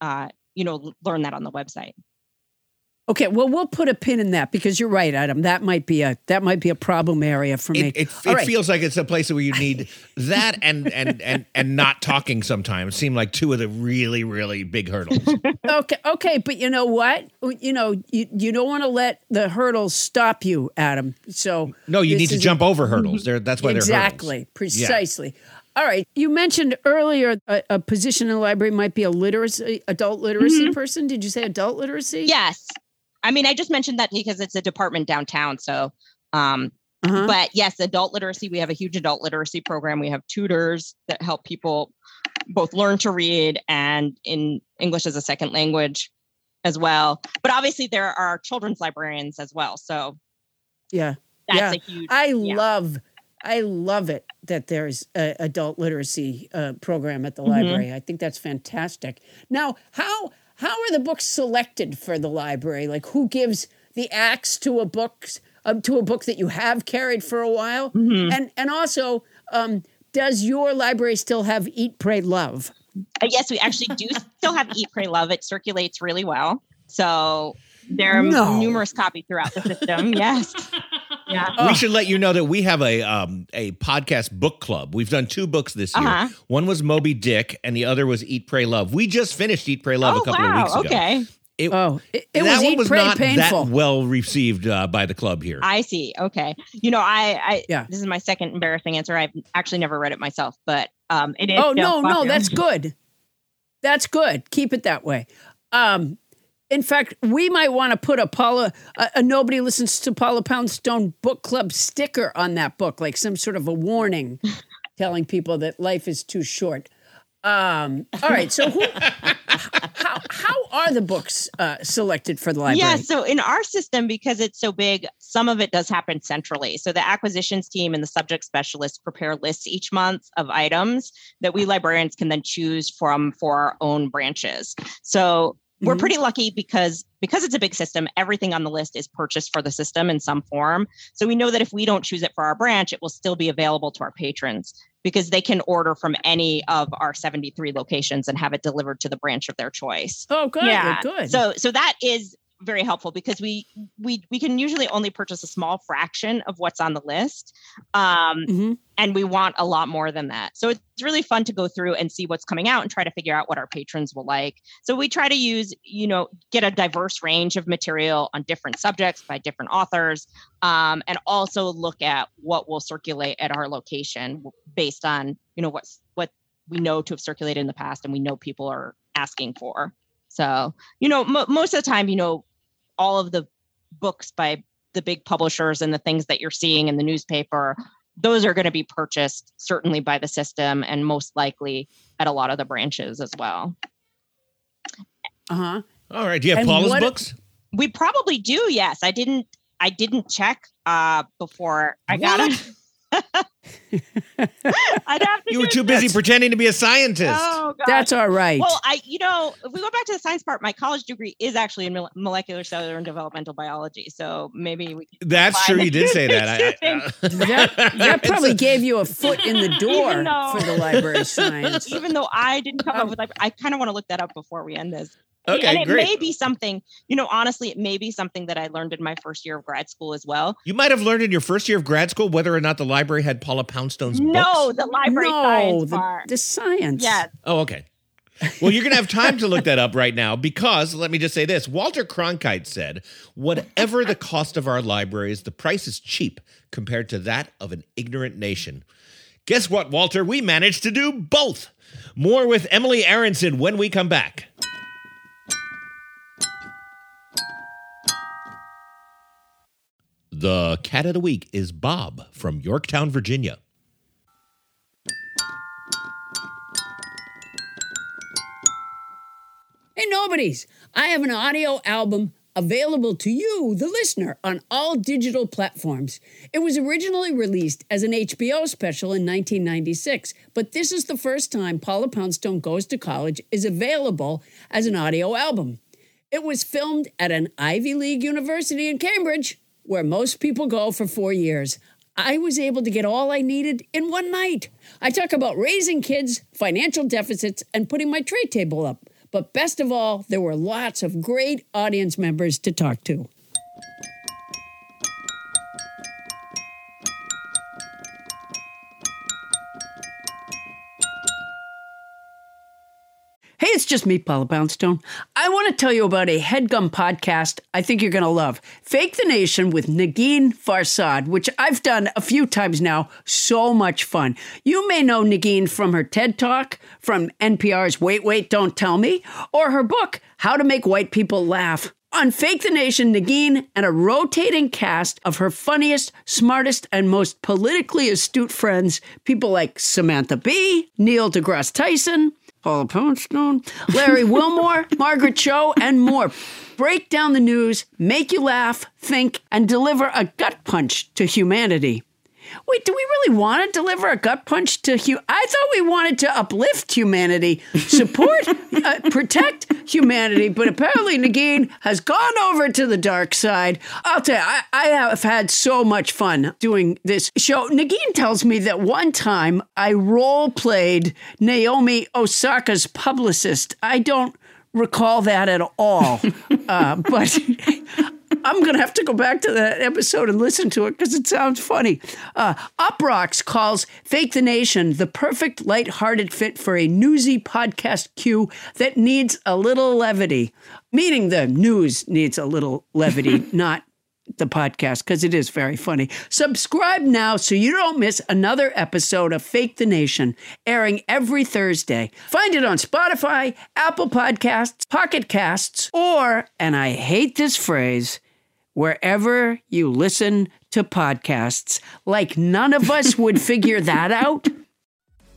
learn that on the website. Okay, well, we'll put a pin in that because you're right, Adam. That might be a problem area for me. It feels like it's a place where you need that and not talking sometimes seem like two of the really, really big hurdles. Okay, but you know what? You know, you don't want to let the hurdles stop you, Adam. So no, you need to jump over hurdles. That's why they're hurdles. Precisely. Yeah. All right. You mentioned earlier a position in the library might be a adult literacy mm-hmm. person. Did you say adult literacy? Yes. I mean, I just mentioned that because it's a department downtown. So, but yes, adult literacy, we have a huge adult literacy program. We have tutors that help people both learn to read and in English as a second language as well. But obviously there are children's librarians as well. So yeah, that's a huge, I love it that there's an adult literacy program at the library. Mm-hmm. I think that's fantastic. Now, how are the books selected for the library? Like, who gives the axe to a book that you have carried for a while? Mm-hmm. And also, does your library still have Eat, Pray, Love? Yes, we actually do still have Eat, Pray, Love. It circulates really well. So there are numerous copies throughout the system. Yes. Yeah. We should let you know that we have a podcast book club. We've done two books this year. Uh-huh. One was Moby Dick, and the other was Eat, Pray, Love. We just finished Eat, Pray, Love a couple of weeks ago. Okay. It was not that well received by the club here. I see. Okay. You know, this is my second embarrassing answer. I've actually never read it myself, but it is. Oh no, that's good. That's good. Keep it that way. In fact, we might want to put a Nobody Listens to Paula Poundstone book club sticker on that book, like some sort of a warning telling people that life is too short. All right. So how are the books selected for the library? Yeah. So in our system, because it's so big, some of it does happen centrally. So the acquisitions team and the subject specialists prepare lists each month of items that we librarians can then choose from for our own branches. So we're pretty lucky because it's a big system, everything on the list is purchased for the system in some form. So we know that if we don't choose it for our branch, it will still be available to our patrons because they can order from any of our 73 locations and have it delivered to the branch of their choice. Oh, good. Yeah. Good. So that is very helpful because we can usually only purchase a small fraction of what's on the list. And we want a lot more than that. So it's really fun to go through and see what's coming out and try to figure out what our patrons will like. So we try to use, you know, get a diverse range of material on different subjects by different authors, and also look at what will circulate at our location based on, you know, what we know to have circulated in the past and we know people are asking for. So, you know, most of the time, you know, all of the books by the big publishers and the things that you're seeing in the newspaper, those are going to be purchased certainly by the system and most likely at a lot of the branches as well. Uh-huh. All right. Do you have Paula's books? We probably do. Yes. I didn't check before I got it. You were too busy pretending to be a scientist. Oh, God. That's all right. Well, if we go back to the science part, my college degree is actually in molecular, cellular, and developmental biology. So maybe we can. That's true. You did say that. That probably gave you a foot in the door for the library science. Even though I didn't come up with, I kind of want to look that up before we end this. Okay, and it may be something, you know, honestly, it may be something that I learned in my first year of grad school as well. You might have learned in your first year of grad school whether or not the library had Paula Poundstone's books. No, the library science part. The science. Yeah. Oh, okay. Well, you're going to have time to look that up right now because, let me just say this, Walter Cronkite said, whatever the cost of our libraries, the price is cheap compared to that of an ignorant nation. Guess what, Walter? We managed to do both. More with Emily Aaronson when we come back. The cat of the week is Bob from Yorktown, Virginia. Hey, nobodies. I have an audio album available to you, the listener, on all digital platforms. It was originally released as an HBO special in 1996, but this is the first time Paula Poundstone Goes to College is available as an audio album. It was filmed at an Ivy League university in Cambridge, where most people go for 4 years. I was able to get all I needed in one night. I talk about raising kids, financial deficits, and putting my tray table up. But best of all, there were lots of great audience members to talk to. Hey, it's just me, Paula Poundstone. I want to tell you about a HeadGum podcast I think you're going to love. Fake the Nation with Nagin Farsad, which I've done a few times now. So much fun. You may know Nagin from her TED Talk, from NPR's Wait, Wait, Don't Tell Me, or her book, How to Make White People Laugh. On Fake the Nation, Nagin and a rotating cast of her funniest, smartest, and most politically astute friends, people like Samantha Bee, Neil deGrasse Tyson, Paula Poundstone, Larry Wilmore, Margaret Cho, and more. Break down the news, make you laugh, think, and deliver a gut punch to humanity. Wait, do we really want to deliver a gut punch to I thought we wanted to uplift humanity, support, protect humanity, but apparently Nagin has gone over to the dark side. I'll tell you, I have had so much fun doing this show. Nagin tells me that one time I role-played Naomi Osaka's publicist. I don't recall that at all, but... I'm going to have to go back to that episode and listen to it because it sounds funny. Uproxx calls Fake the Nation the perfect lighthearted fit for a newsy podcast queue that needs a little levity. Meaning the news needs a little levity, not the podcast, because it is very funny. Subscribe now so you don't miss another episode of Fake the Nation, airing every Thursday. Find it on Spotify, Apple Podcasts, Pocket Casts, or, and I hate this phrase, wherever you listen to podcasts. Like none of us would figure that out.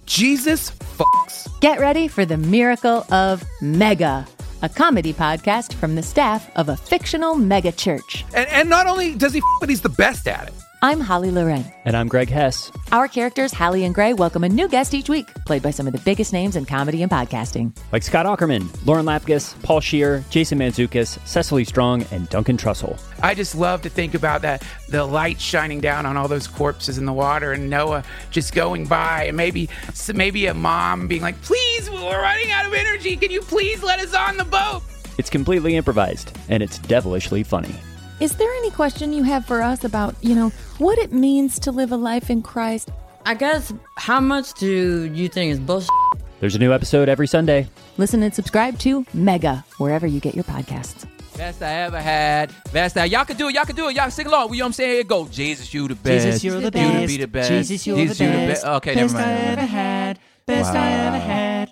Jesus fucks. Get ready for the miracle of mega, a comedy podcast from the staff of a fictional mega church. And not only does he but he's the best at it. I'm Holly Loren. And I'm Greg Hess. Our characters, Holly and Gray, welcome a new guest each week, played by some of the biggest names in comedy and podcasting. Like Scott Aukerman, Lauren Lapkus, Paul Scheer, Jason Mantzoukas, Cecily Strong, and Duncan Trussell. I just love to think about that, the light shining down on all those corpses in the water and Noah just going by, and maybe a mom being like, please, we're running out of energy. Can you please let us on the boat? It's completely improvised, and it's devilishly funny. Is there any question you have for us about, what it means to live a life in Christ? I guess, how much do you think is bullshit? There's a new episode every Sunday. Listen and subscribe to Mega, wherever you get your podcasts. Best I ever had. Best I... Y'all can do it. Y'all sing along. You know what I'm saying? Here it goes. Jesus, you the best. Jesus, you're the best. You to be the best. Jesus, you're the best. Okay, never mind. Best I ever had. Best I ever had.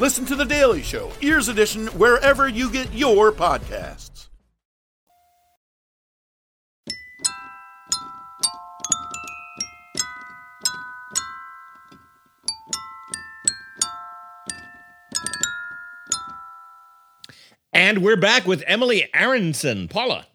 Listen to The Daily Show, Ears Edition, wherever you get your podcasts. And we're back with Emily Aaronson. Paula.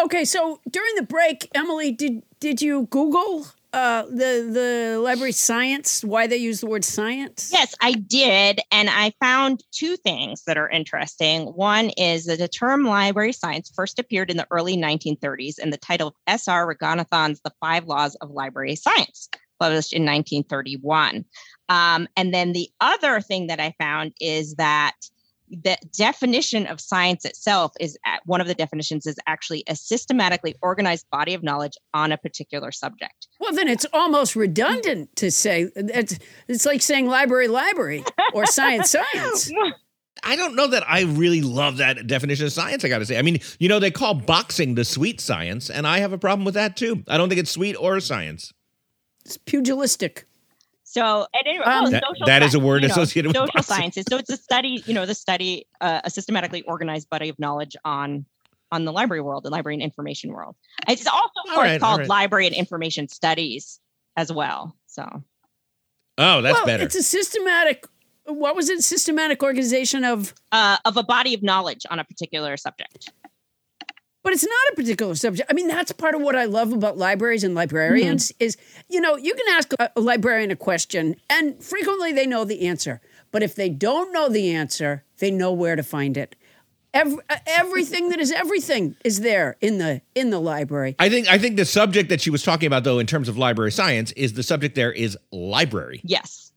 Okay, so during the break, Emily, did you Google... the library science, why they use the word science? Yes, I did. And I found two things that are interesting. One is that the term library science first appeared in the early 1930s in the title of S.R. Ranganathan's The Five Laws of Library Science, published in 1931. And then the other thing that I found is that the definition of science itself is actually a systematically organized body of knowledge on a particular subject. Well, then it's almost redundant to say it's like saying library or science. I don't know that I really love that definition of science, I got to say. I mean, they call boxing the sweet science, and I have a problem with that, too. I don't think it's sweet or science. It's pugilistic. So at any rate, that is a word associated with social sciences. So it's a study, a systematically organized body of knowledge on the library world, the library and information world. It's also called library and information studies as well. So, that's better. It's a systematic what was it? Systematic organization of a body of knowledge on a particular subject. But it's not a particular subject. I mean, that's part of what I love about libraries and librarians mm-hmm. is, you know, you can ask a librarian a question and frequently they know the answer. But if they don't know the answer, they know where to find it. Everything that is everything is there in the library. I think the subject that she was talking about, though, in terms of library science is the subject there is library. Yes.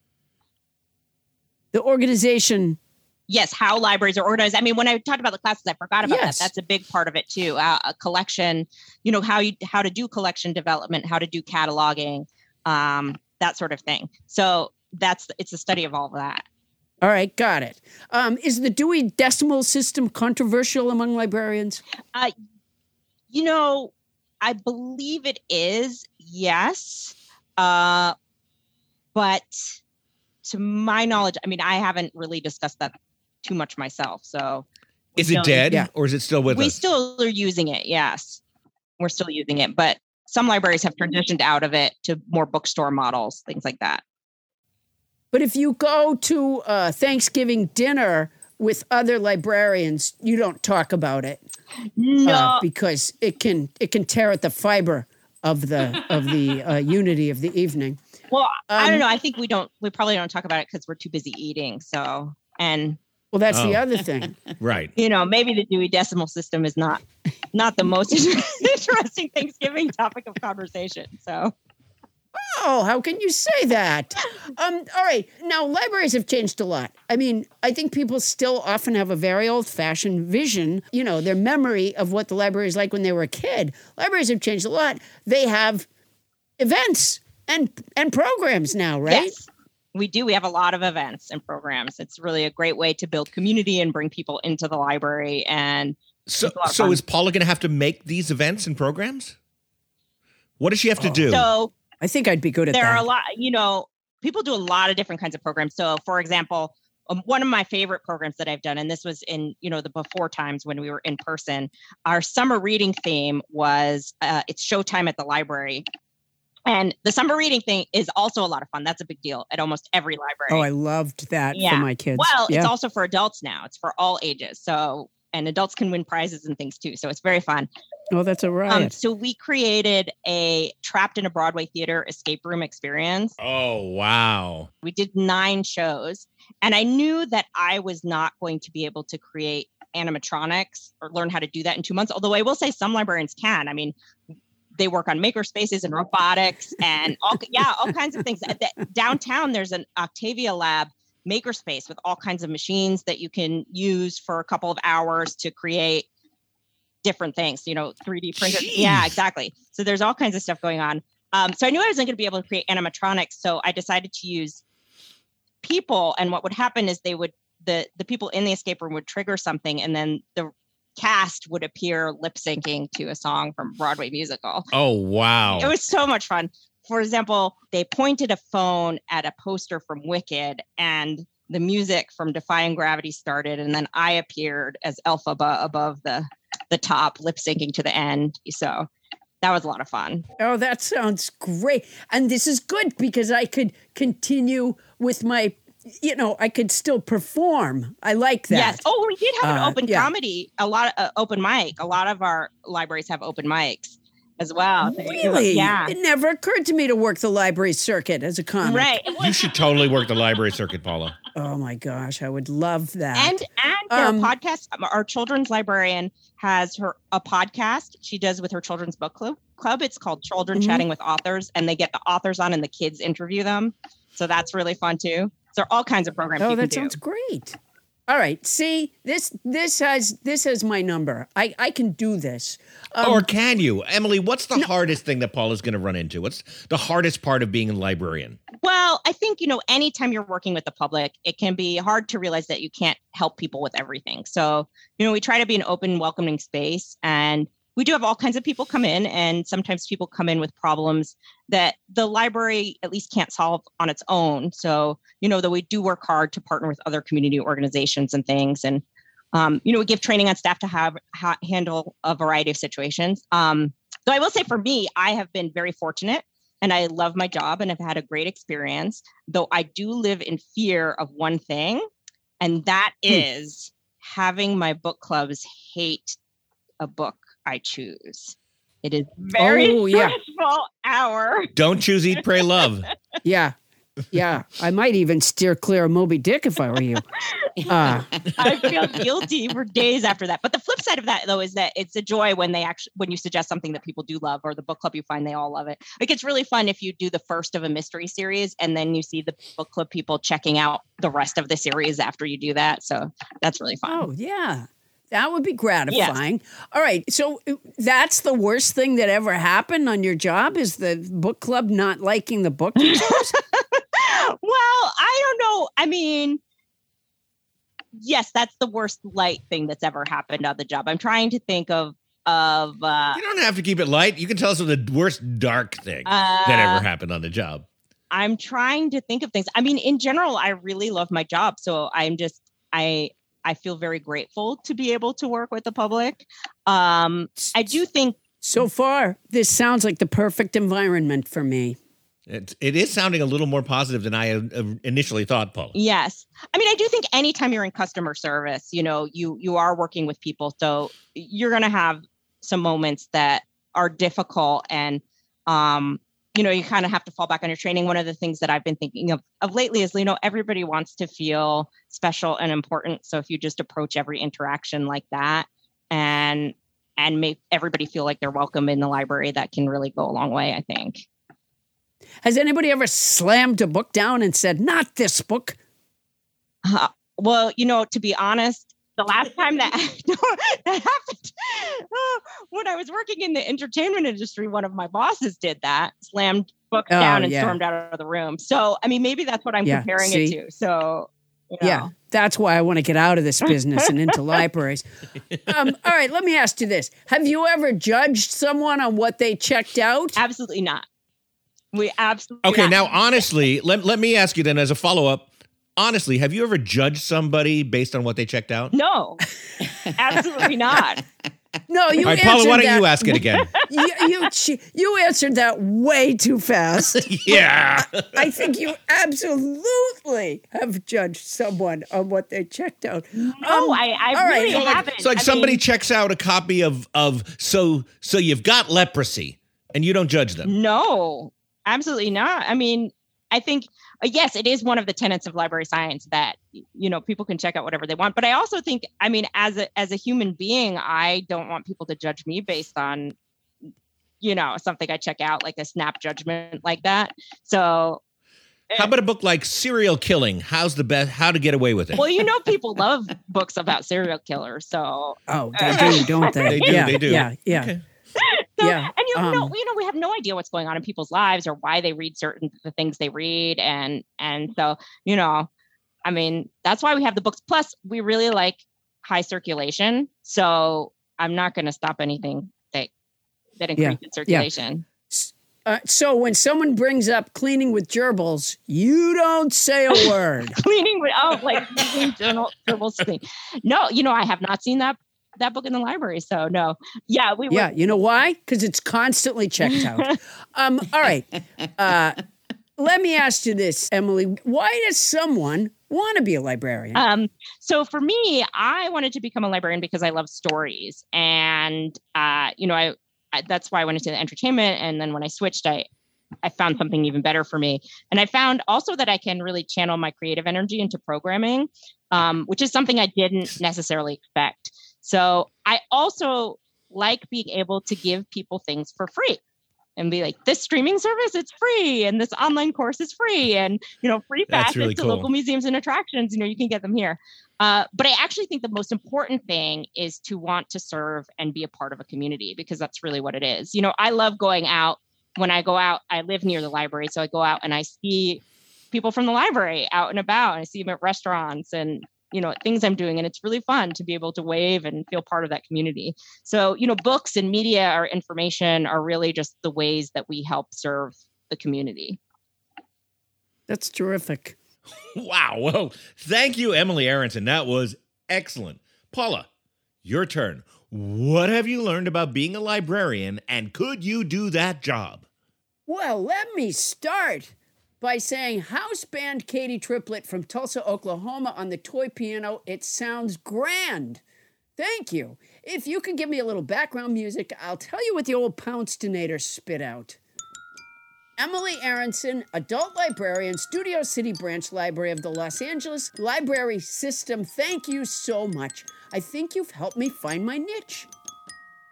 The organization. Yes, how libraries are organized. I mean, when I talked about the classes, I forgot about that. That's a big part of it, too. A collection, you know, how to do collection development, how to do cataloging, that sort of thing. So it's a study of all of that. All right, got it. Is the Dewey Decimal System controversial among librarians? You know, I believe it is, yes. But to my knowledge, I mean, I haven't really discussed that too much myself. So is it dead or is it still with us? We still are using it. Yes. We're still using it, but some libraries have transitioned out of it to more bookstore models, things like that. But if you go to Thanksgiving dinner with other librarians, you don't talk about it. No, because it can tear at the fiber of the unity of the evening. Well, I don't know. I think we probably don't talk about it because we're too busy eating. So, that's the other thing. Right. You know, maybe the Dewey Decimal System is not the most interesting Thanksgiving topic of conversation. So. Oh, how can you say that? All right. Now, libraries have changed a lot. I mean, I think people still often have a very old-fashioned vision, you know, their memory of what the library is like when they were a kid. Libraries have changed a lot. They have events and programs now, right? Yes, we do. We have a lot of events and programs. It's really a great way to build community and bring people into the library. And so is Paula going to have to make these events and programs? What does she have to do? So, I think I'd be good at that. There are a lot, you know, people do a lot of different kinds of programs. So, for example, one of my favorite programs that I've done, and this was in, you know, the before times when we were in person, our summer reading theme was it's showtime at the library. And the summer reading thing is also a lot of fun. That's a big deal at almost every library. Oh, I loved that for my kids. Well, It's also for adults now. It's for all ages. So, and adults can win prizes and things too. So it's very fun. Oh, that's a riot. So we created a Trapped in a Broadway Theater escape room experience. Oh, wow. We did 9 shows. And I knew that I was not going to be able to create animatronics or learn how to do that in 2 months. Although I will say some librarians can. I mean, they work on maker spaces and robotics and all kinds of things. Downtown, there's an Octavia Lab makerspace with all kinds of machines that you can use for a couple of hours to create different things, you know, 3D printers. Yeah, exactly. So there's all kinds of stuff going on. So I knew I wasn't going to be able to create animatronics. So I decided to use people. And what would happen is the people in the escape room would trigger something. And then the cast would appear lip syncing to a song from a Broadway musical. Oh, wow. It was so much fun. For example, they pointed a phone at a poster from Wicked and the music from Defying Gravity started. And then I appeared as Elphaba above the top, lip syncing to the end. So that was a lot of fun. Oh, that sounds great. And this is good because I could continue with my, you know, I could still perform. I like that. Yes. Oh, we did have an open comedy, a lot of open mic. A lot of our libraries have open mics as well. Really? Yeah. It never occurred to me to work the library circuit as a comic. Right. You should totally work the library circuit, Paula. Oh my gosh, I would love that. And our podcast, our children's librarian has a podcast she does with her children's book club. It's called Children mm-hmm. Chatting with Authors, and they get the authors on and the kids interview them. So that's really fun too. So all kinds of programs. Oh, that sounds great. All right. See, this has my number. I can do this. Or can you? Emily, what's the hardest thing that Paula's going to run into? What's the hardest part of being a librarian? Well, I think, you know, anytime you're working with the public, it can be hard to realize that you can't help people with everything. So, you know, we try to be an open, welcoming space. And we do have all kinds of people come in. And sometimes people come in with problems that the library at least can't solve on its own. So, you know, though we do work hard to partner with other community organizations and things. And, you know, we give training on staff to handle a variety of situations. Though I will say for me, I have been very fortunate and I love my job and I've had a great experience, though I do live in fear of one thing, and that is having my book clubs hate a book I choose. It is very stressful hour. Don't choose Eat, Pray, Love. Yeah. I might even steer clear of Moby Dick if I were you. I feel guilty for days after that. But the flip side of that, though, is that it's a joy when they actually, when you suggest something that people do love, or the book club you find they all love it. Like, it's really fun if you do the first of a mystery series and then you see the book club people checking out the rest of the series after you do that. So that's really fun. Oh, yeah. That would be gratifying. Yes. All right. So that's the worst thing that ever happened on your job, is the book club not liking the book you chose? Well, I don't know. I mean, yes, that's the worst light thing that's ever happened on the job. I'm trying to think of. You don't have to keep it light. You can tell us the worst dark thing that ever happened on the job. I'm trying to think of things. I mean, in general, I really love my job. So I'm just, I feel very grateful to be able to work with the public. I do think. So far, this sounds like the perfect environment for me. It is sounding a little more positive than I initially thought, Paula. Yes. I mean, I do think anytime you're in customer service, you know, you are working with people. So you're going to have some moments that are difficult, and, you know, you kind of have to fall back on your training. One of the things that I've been thinking of lately is, you know, everybody wants to feel special and important. So if you just approach every interaction like that and make everybody feel like they're welcome in the library, that can really go a long way, I think. Has anybody ever slammed a book down and said, not this book? Well, you know, to be honest, the last time that happened, when I was working in the entertainment industry, one of my bosses did that, slammed books down and stormed out of the room. So, I mean, maybe that's what I'm comparing it to. So, you know. Yeah, that's why I want to get out of this business and into libraries. All right, let me ask you this. Have you ever judged someone on what they checked out? Absolutely not. We absolutely not. Okay, now, honestly, let me ask you then as a follow-up. Honestly, have you ever judged somebody based on what they checked out? No, absolutely not. No, you. All right, Paula, why don't you ask it again? You answered that way too fast. Yeah, I think you absolutely have judged someone on what they checked out. No, I really haven't. It's like somebody checks out a copy of so you've got leprosy, and you don't judge them. No, absolutely not. I mean, I think. Yes, it is one of the tenets of library science that, you know, people can check out whatever they want. But I also think, I mean, as a human being, I don't want people to judge me based on, you know, something I check out, like a snap judgment like that. So how about a book like Serial Killing? How's the best? How to Get Away with It? Well, you know, people love books about serial killers. So they do, don't they? They do. Yeah. Okay. So, yeah. And you know, we have no idea what's going on in people's lives or why they read the things they read. And so, you know, I mean, that's why we have the books. Plus, we really like high circulation. So I'm not going to stop anything that increases circulation. Yeah. So when someone brings up cleaning with gerbils, you don't say a word. Using gerbils to clean. No, you know, I have not seen that book in the library. So no. Yeah. Yeah. You know why? Because it's constantly checked out. All right. Let me ask you this, Emily, why does someone want to be a librarian? So for me, I wanted to become a librarian because I love stories, and you know, I that's why I went into the entertainment. And then when I switched, I found something even better for me. And I found also that I can really channel my creative energy into programming, which is something I didn't necessarily expect. So I also like being able to give people things for free and be like, this streaming service, it's free. And this online course is free. And, you know, free passes to local museums and attractions, you know, you can get them here. But I actually think the most important thing is to want to serve and be a part of a community, because that's really what it is. You know, I love going out. When I go out, I live near the library. So I go out and I see people from the library out and about, and I see them at restaurants and, you know, things I'm doing. And it's really fun to be able to wave and feel part of that community. So, you know, books and media or information are really just the ways that we help serve the community. That's terrific. Wow. Well, thank you, Emily Aaronson. That was excellent. Paula, your turn. What have you learned about being a librarian, and could you do that job? Well, let me start by saying house band Katie Triplett from Tulsa, Oklahoma on the toy piano. It sounds grand. Thank you. If you can give me a little background music, I'll tell you what the old Poundstonator spit out. Emily Aaronson, adult librarian, Studio City Branch Library of the Los Angeles Library System. Thank you so much. I think you've helped me find my niche.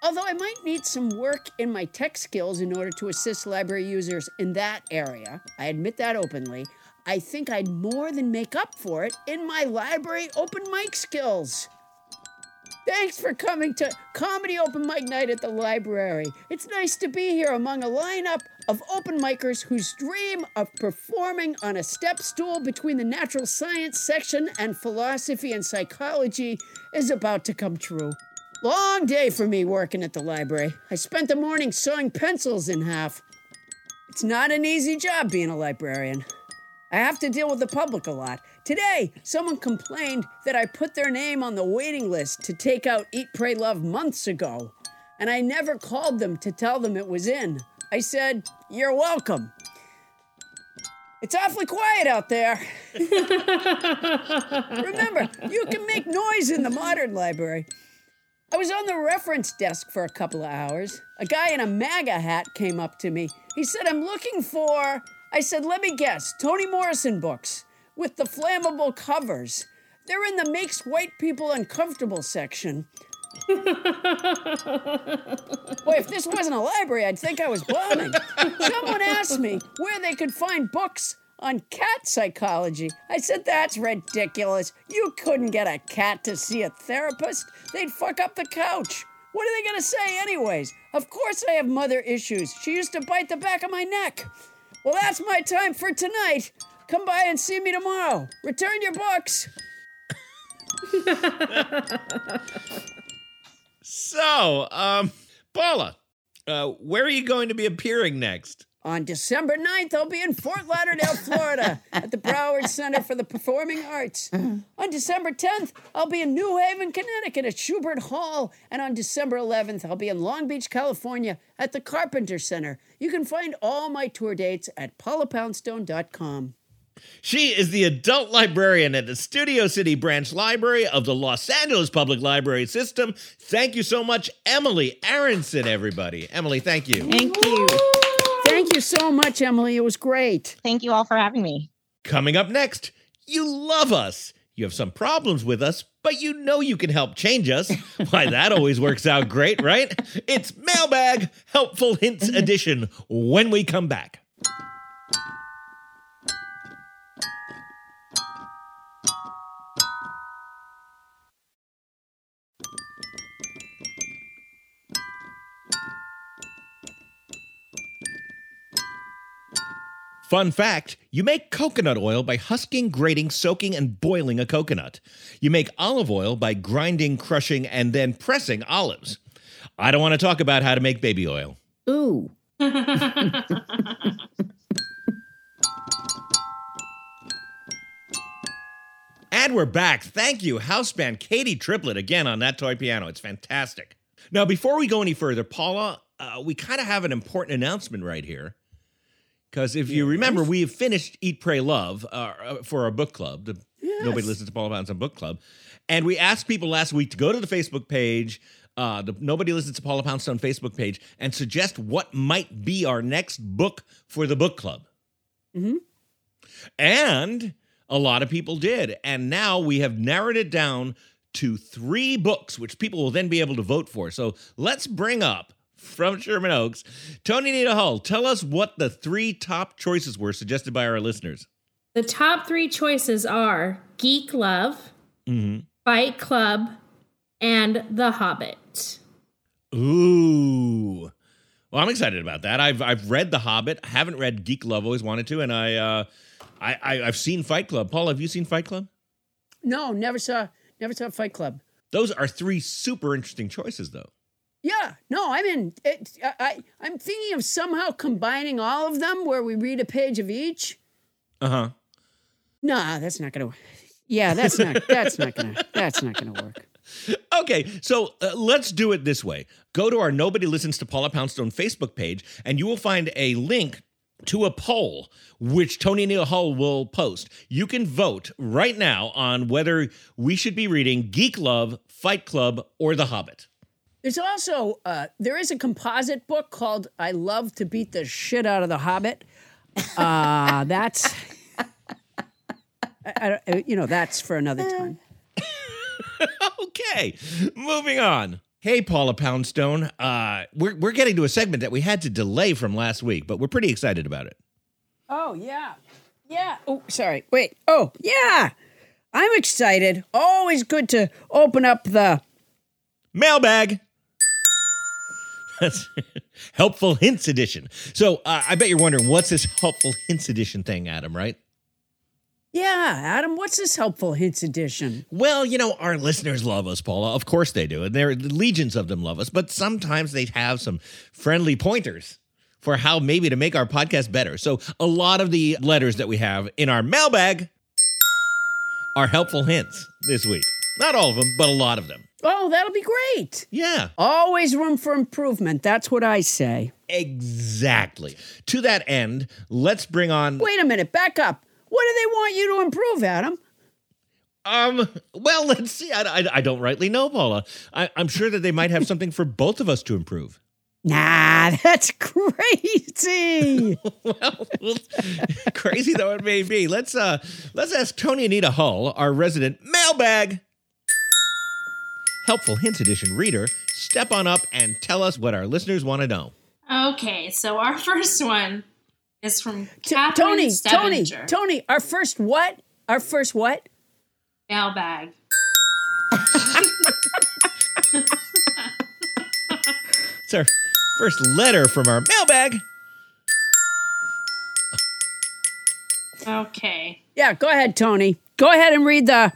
Although I might need some work in my tech skills in order to assist library users in that area, I admit that openly, I think I'd more than make up for it in my library open mic skills. Thanks for coming to Comedy Open Mic Night at the library. It's nice to be here among a lineup of open micers whose dream of performing on a step stool between the natural science section and philosophy and psychology is about to come true. Long day for me working at the library. I spent the morning sawing pencils in half. It's not an easy job being a librarian. I have to deal with the public a lot. Today, someone complained that I put their name on the waiting list to take out Eat, Pray, Love months ago, and I never called them to tell them it was in. I said, "You're welcome." It's awfully quiet out there. Remember, you can make noise in the modern library. I was on the reference desk for a couple of hours. A guy in a MAGA hat came up to me. He said, "I'm looking for..." I said, "Let me guess, Toni Morrison books with the flammable covers. They're in the makes white people uncomfortable section." Boy, if this wasn't a library, I'd think I was bombing. Someone asked me where they could find books on cat psychology. I said, "That's ridiculous. You couldn't get a cat to see a therapist. They'd fuck up the couch. What are they going to say anyways? Of course I have mother issues. She used to bite the back of my neck." Well, that's my time for tonight. Come by and see me tomorrow. Return your books. So, Paula, where are you going to be appearing next? On December 9th, I'll be in Fort Lauderdale, Florida, at the Broward Center for the Performing Arts. On December 10th, I'll be in New Haven, Connecticut at Schubert Hall. And on December 11th, I'll be in Long Beach, California at the Carpenter Center. You can find all my tour dates at paulapoundstone.com. She is the adult librarian at the Studio City Branch Library of the Los Angeles Public Library System. Thank you so much, Emily Aaronson, everybody. Emily, thank you. Thank you. Thank you so much, Emily. It was great. Thank you all for having me. Coming up next, you love us. You have some problems with us, but you know you can help change us. Why, that always works out great, right? It's Mailbag Helpful Hints Edition when we come back. Fun fact, you make coconut oil by husking, grating, soaking, and boiling a coconut. You make olive oil by grinding, crushing, and then pressing olives. I don't want to talk about how to make baby oil. Ooh. And we're back. Thank you, house band Katie Triplett, again on that toy piano. It's fantastic. Now, before we go any further, Paula, we kind of have an important announcement right here. Because if you remember, we have finished Eat, Pray, Love for our book club. Nobody listens to Paula Poundstone book club. And we asked people last week to go to the Facebook page, the Nobody Listens to Paula Poundstone Facebook page, and suggest what might be our next book for the book club. Mm-hmm. And a lot of people did. And now we have narrowed it down to 3 books, which people will then be able to vote for. So let's bring up, from Sherman Oaks, Tony Anita Hull, tell us what the 3 top choices were suggested by our listeners. The top 3 choices are Geek Love, Fight Club, and The Hobbit. Ooh. Well, I'm excited about that. I've read The Hobbit. I haven't read Geek Love. Always wanted to. And I've seen Fight Club. Paul, have you seen Fight Club? No, never saw Fight Club. Those are 3 super interesting choices, though. Yeah, no, I mean, I'm thinking of somehow combining all of them where we read a page of each. Uh-huh. Nah, that's not going to work. Okay, so let's do it this way. Go to our Nobody Listens to Paula Poundstone Facebook page, and you will find a link to a poll, which Tony Anita Hull will post. You can vote right now on whether we should be reading Geek Love, Fight Club, or The Hobbit. There's also, there is a composite book called I Love to Beat the Shit Out of the Hobbit. That's, that's for another time. Okay, moving on. Hey, Paula Poundstone. We're getting to a segment that we had to delay from last week, but we're pretty excited about it. Oh, yeah. Yeah. Oh, sorry. Wait. Oh, yeah. I'm excited. Always good to open up the mailbag. That's Helpful Hints Edition. So I bet you're wondering, what's this Helpful Hints Edition thing, Adam, right? Yeah, Adam, what's this Helpful Hints Edition? Well, our listeners love us, Paula. Of course they do. And there are legions of them love us. But sometimes they have some friendly pointers for how maybe to make our podcast better. So a lot of the letters that we have in our mailbag are helpful hints this week. Not all of them, but a lot of them. Oh, that'll be great. Yeah. Always room for improvement. That's what I say. Exactly. To that end, let's bring on... Wait a minute. Back up. What do they want you to improve, Adam? Well, let's see. I don't rightly know, Paula. I'm sure that they might have something for both of us to improve. Nah, that's crazy. Well, crazy though it may be. Let's ask Tony Anita Hull, our resident mailbag Helpful Hints Edition reader, step on up and tell us what our listeners want to know. Okay, so our first one is from Tony. Stevinger. Tony, our first what? Our first what? Mailbag. It's our first letter from our mailbag. Okay. Yeah, go ahead, Tony. Go ahead and read the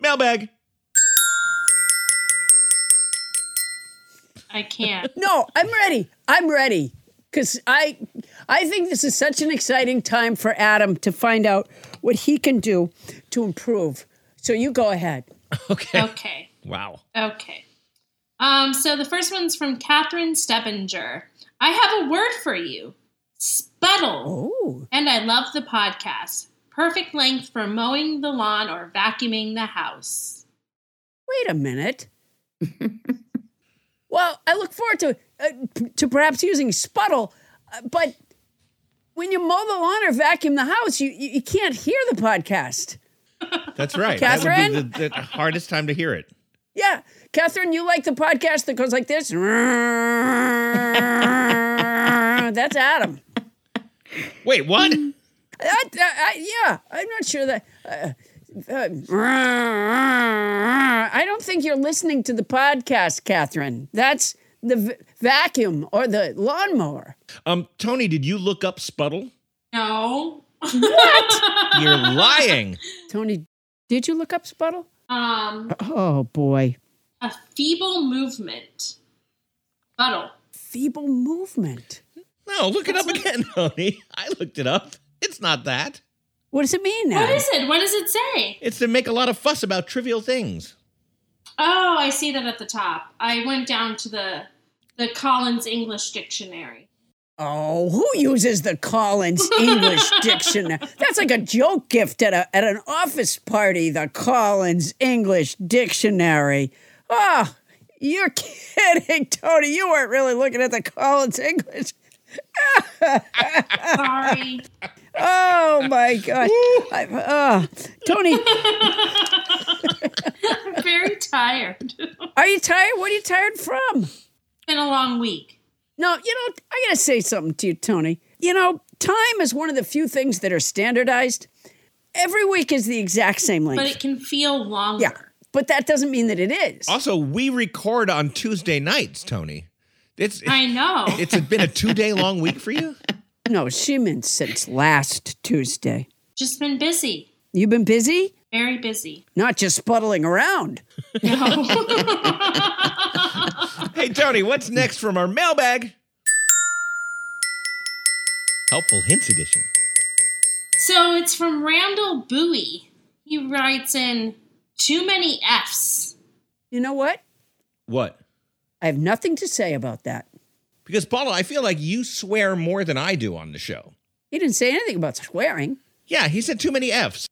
mailbag. I can't. No, I'm ready. Because I think this is such an exciting time for Adam to find out what he can do to improve. So you go ahead. Okay. Wow. Okay. So the first one's from Catherine Stebinger. I have a word for you. Sputtle. Ooh. And I love the podcast. Perfect length for mowing the lawn or vacuuming the house. Wait a minute. Well, I look forward to perhaps using Sputtle, but when you mow the lawn or vacuum the house, you can't hear the podcast. That's right. Catherine? That would be the hardest time to hear it. Yeah. Catherine, you like the podcast that goes like this? That's Adam. Wait, what? I'm not sure that... I don't think you're listening to the podcast, Catherine. That's the vacuum or the lawnmower. Tony, did you look up Sputtle? No. What? You're lying. Tony, did you look up Sputtle? Oh, boy. A feeble movement. Sputtle. Feeble movement. No, look it up again, Tony. I looked it up. It's not that. What does it mean now? What is it? What does it say? It's to make a lot of fuss about trivial things. Oh, I see that at the top. I went down to the Collins English Dictionary. Oh, who uses the Collins English Dictionary? That's like a joke gift at an office party, the Collins English Dictionary. Oh, you're kidding, Tony. You weren't really looking at the Collins English. Sorry. Oh, my God. Tony. I'm very tired. Are you tired? What are you tired from? It's been a long week. No, I got to say something to you, Tony. Time is one of the few things that are standardized. Every week is the exact same length. But it can feel longer. Yeah, but that doesn't mean that it is. Also, we record on Tuesday nights, Tony. I know. It's been a 2-day long week for you? No, she meant since last Tuesday. Just been busy. You've been busy? Very busy. Not just spuddling around. No. Hey, Tony, what's next from our mailbag? Helpful Hints Edition. So it's from Randall Bowie. He writes in, too many Fs. You know what? What? I have nothing to say about that. Because, Paula, I feel like you swear more than I do on the show. He didn't say anything about swearing. Yeah, he said too many Fs.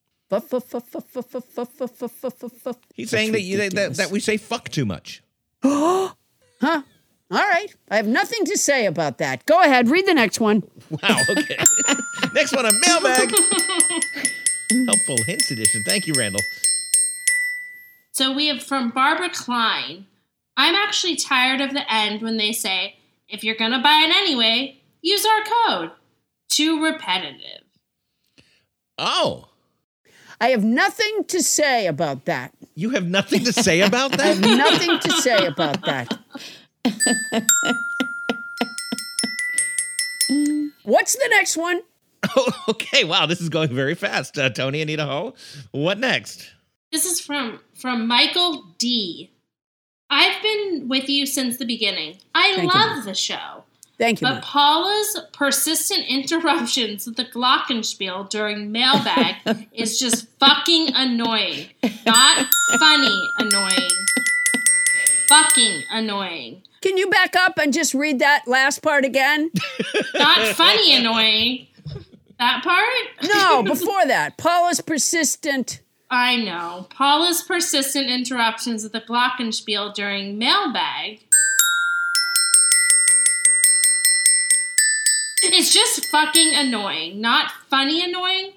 He's saying that we say fuck too much. Huh? All right. I have nothing to say about that. Go ahead. Read the next one. Wow, okay. Next one, a mailbag. Helpful Hints Edition. Thank you, Randall. So we have from Barbara Klein. I'm actually tired of the end when they say, if you're going to buy it anyway, use our code. Too repetitive. Oh. I have nothing to say about that. You have nothing to say about that? I have nothing to say about that. What's the next one? Oh, okay. Wow, this is going very fast. Tony Anita Hull, what next? This is from Michael D. I've been with you since the beginning. I love the show. Thank you. But Mike. Paula's persistent interruptions with the Glockenspiel during mailbag is just fucking annoying. Not funny annoying. Fucking annoying. Can you back up and just read that last part again? Not funny annoying. That part? No, before that. Paula's persistent. I know. Paula's persistent interruptions with the Glockenspiel during mailbag. It's just fucking annoying. Not funny annoying,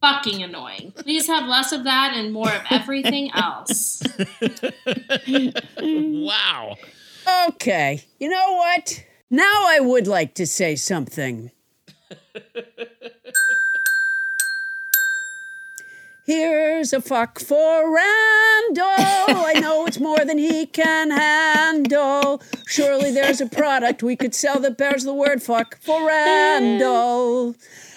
fucking annoying. Please have less of that and more of everything else. Wow. Okay. You know what? Now I would like to say something. Here's a fuck for Randall. I know it's more than he can handle. Surely there's a product we could sell that bears the word fuck for Randall.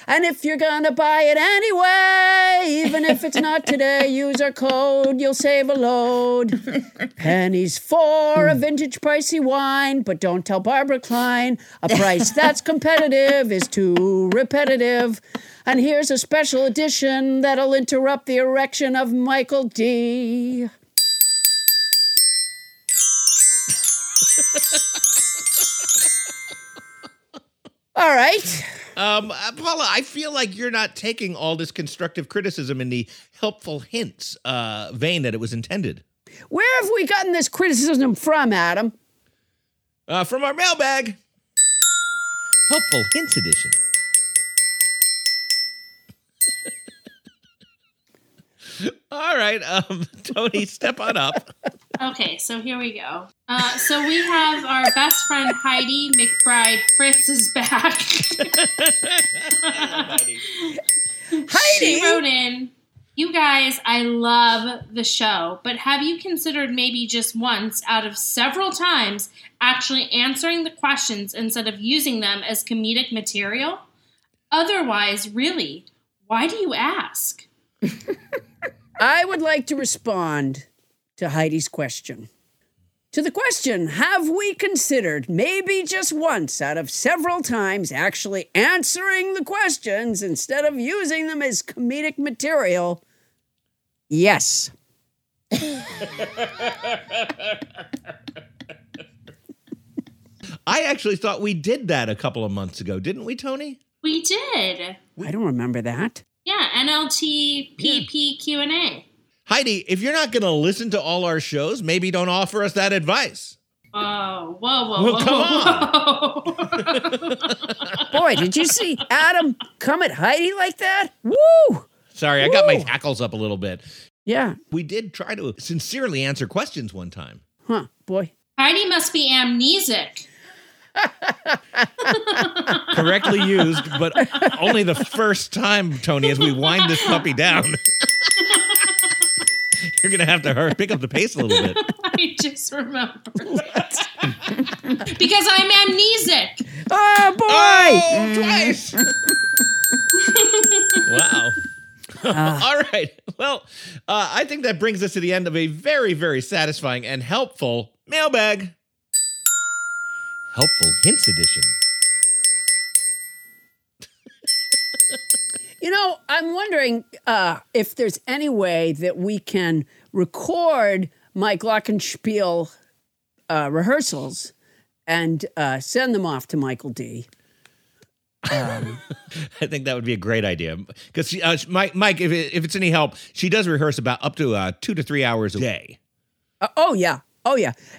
And if you're gonna buy it anyway, even if it's not today, use our code. You'll save a load. Pennies for a vintage pricey wine, but don't tell Barbara Klein. A price that's competitive is too repetitive. And here's a special edition that'll interrupt the erection of Michael D. All right. Paula, I feel like you're not taking all this constructive criticism in the helpful hints vein that it was intended. Where have we gotten this criticism from, Adam? From our mailbag. Helpful Hints Edition. All right, Tony, step on up. Okay, so here we go. So we have our best friend Heidi McBride Fritz is back. I love Heidi. She wrote in, you guys, I love the show, but have you considered maybe just once out of several times actually answering the questions instead of using them as comedic material? Otherwise, really, why do you ask? I would like to respond to Heidi's question. To the question, have we considered maybe just once out of several times actually answering the questions instead of using them as comedic material? Yes. I actually thought we did that a couple of months ago, didn't we, Tony? We did. I don't remember that. Yeah, NLT, PP, Q&A. Heidi, if you're not going to listen to all our shows, maybe don't offer us that advice. Oh, whoa. Come on. Boy, did you see Adam come at Heidi like that? Woo! Sorry, I got my hackles up a little bit. Yeah. We did try to sincerely answer questions one time. Huh, boy. Heidi must be amnesic. Correctly used, but only the first time, Tony, as we wind this puppy down. You're going to have to pick up the pace a little bit. I just remembered that. Because I'm amnesic. Oh, boy. Oh, twice. Wow. All right. Well, I think that brings us to the end of a very, very satisfying and helpful mailbag. Helpful Hints Edition. You know, I'm wondering if there's any way that we can record my Glockenspiel rehearsals and send them off to Michael D. I think that would be a great idea because Mike, if it's any help, she does rehearse about up to 2 to 3 hours a day. Oh yeah,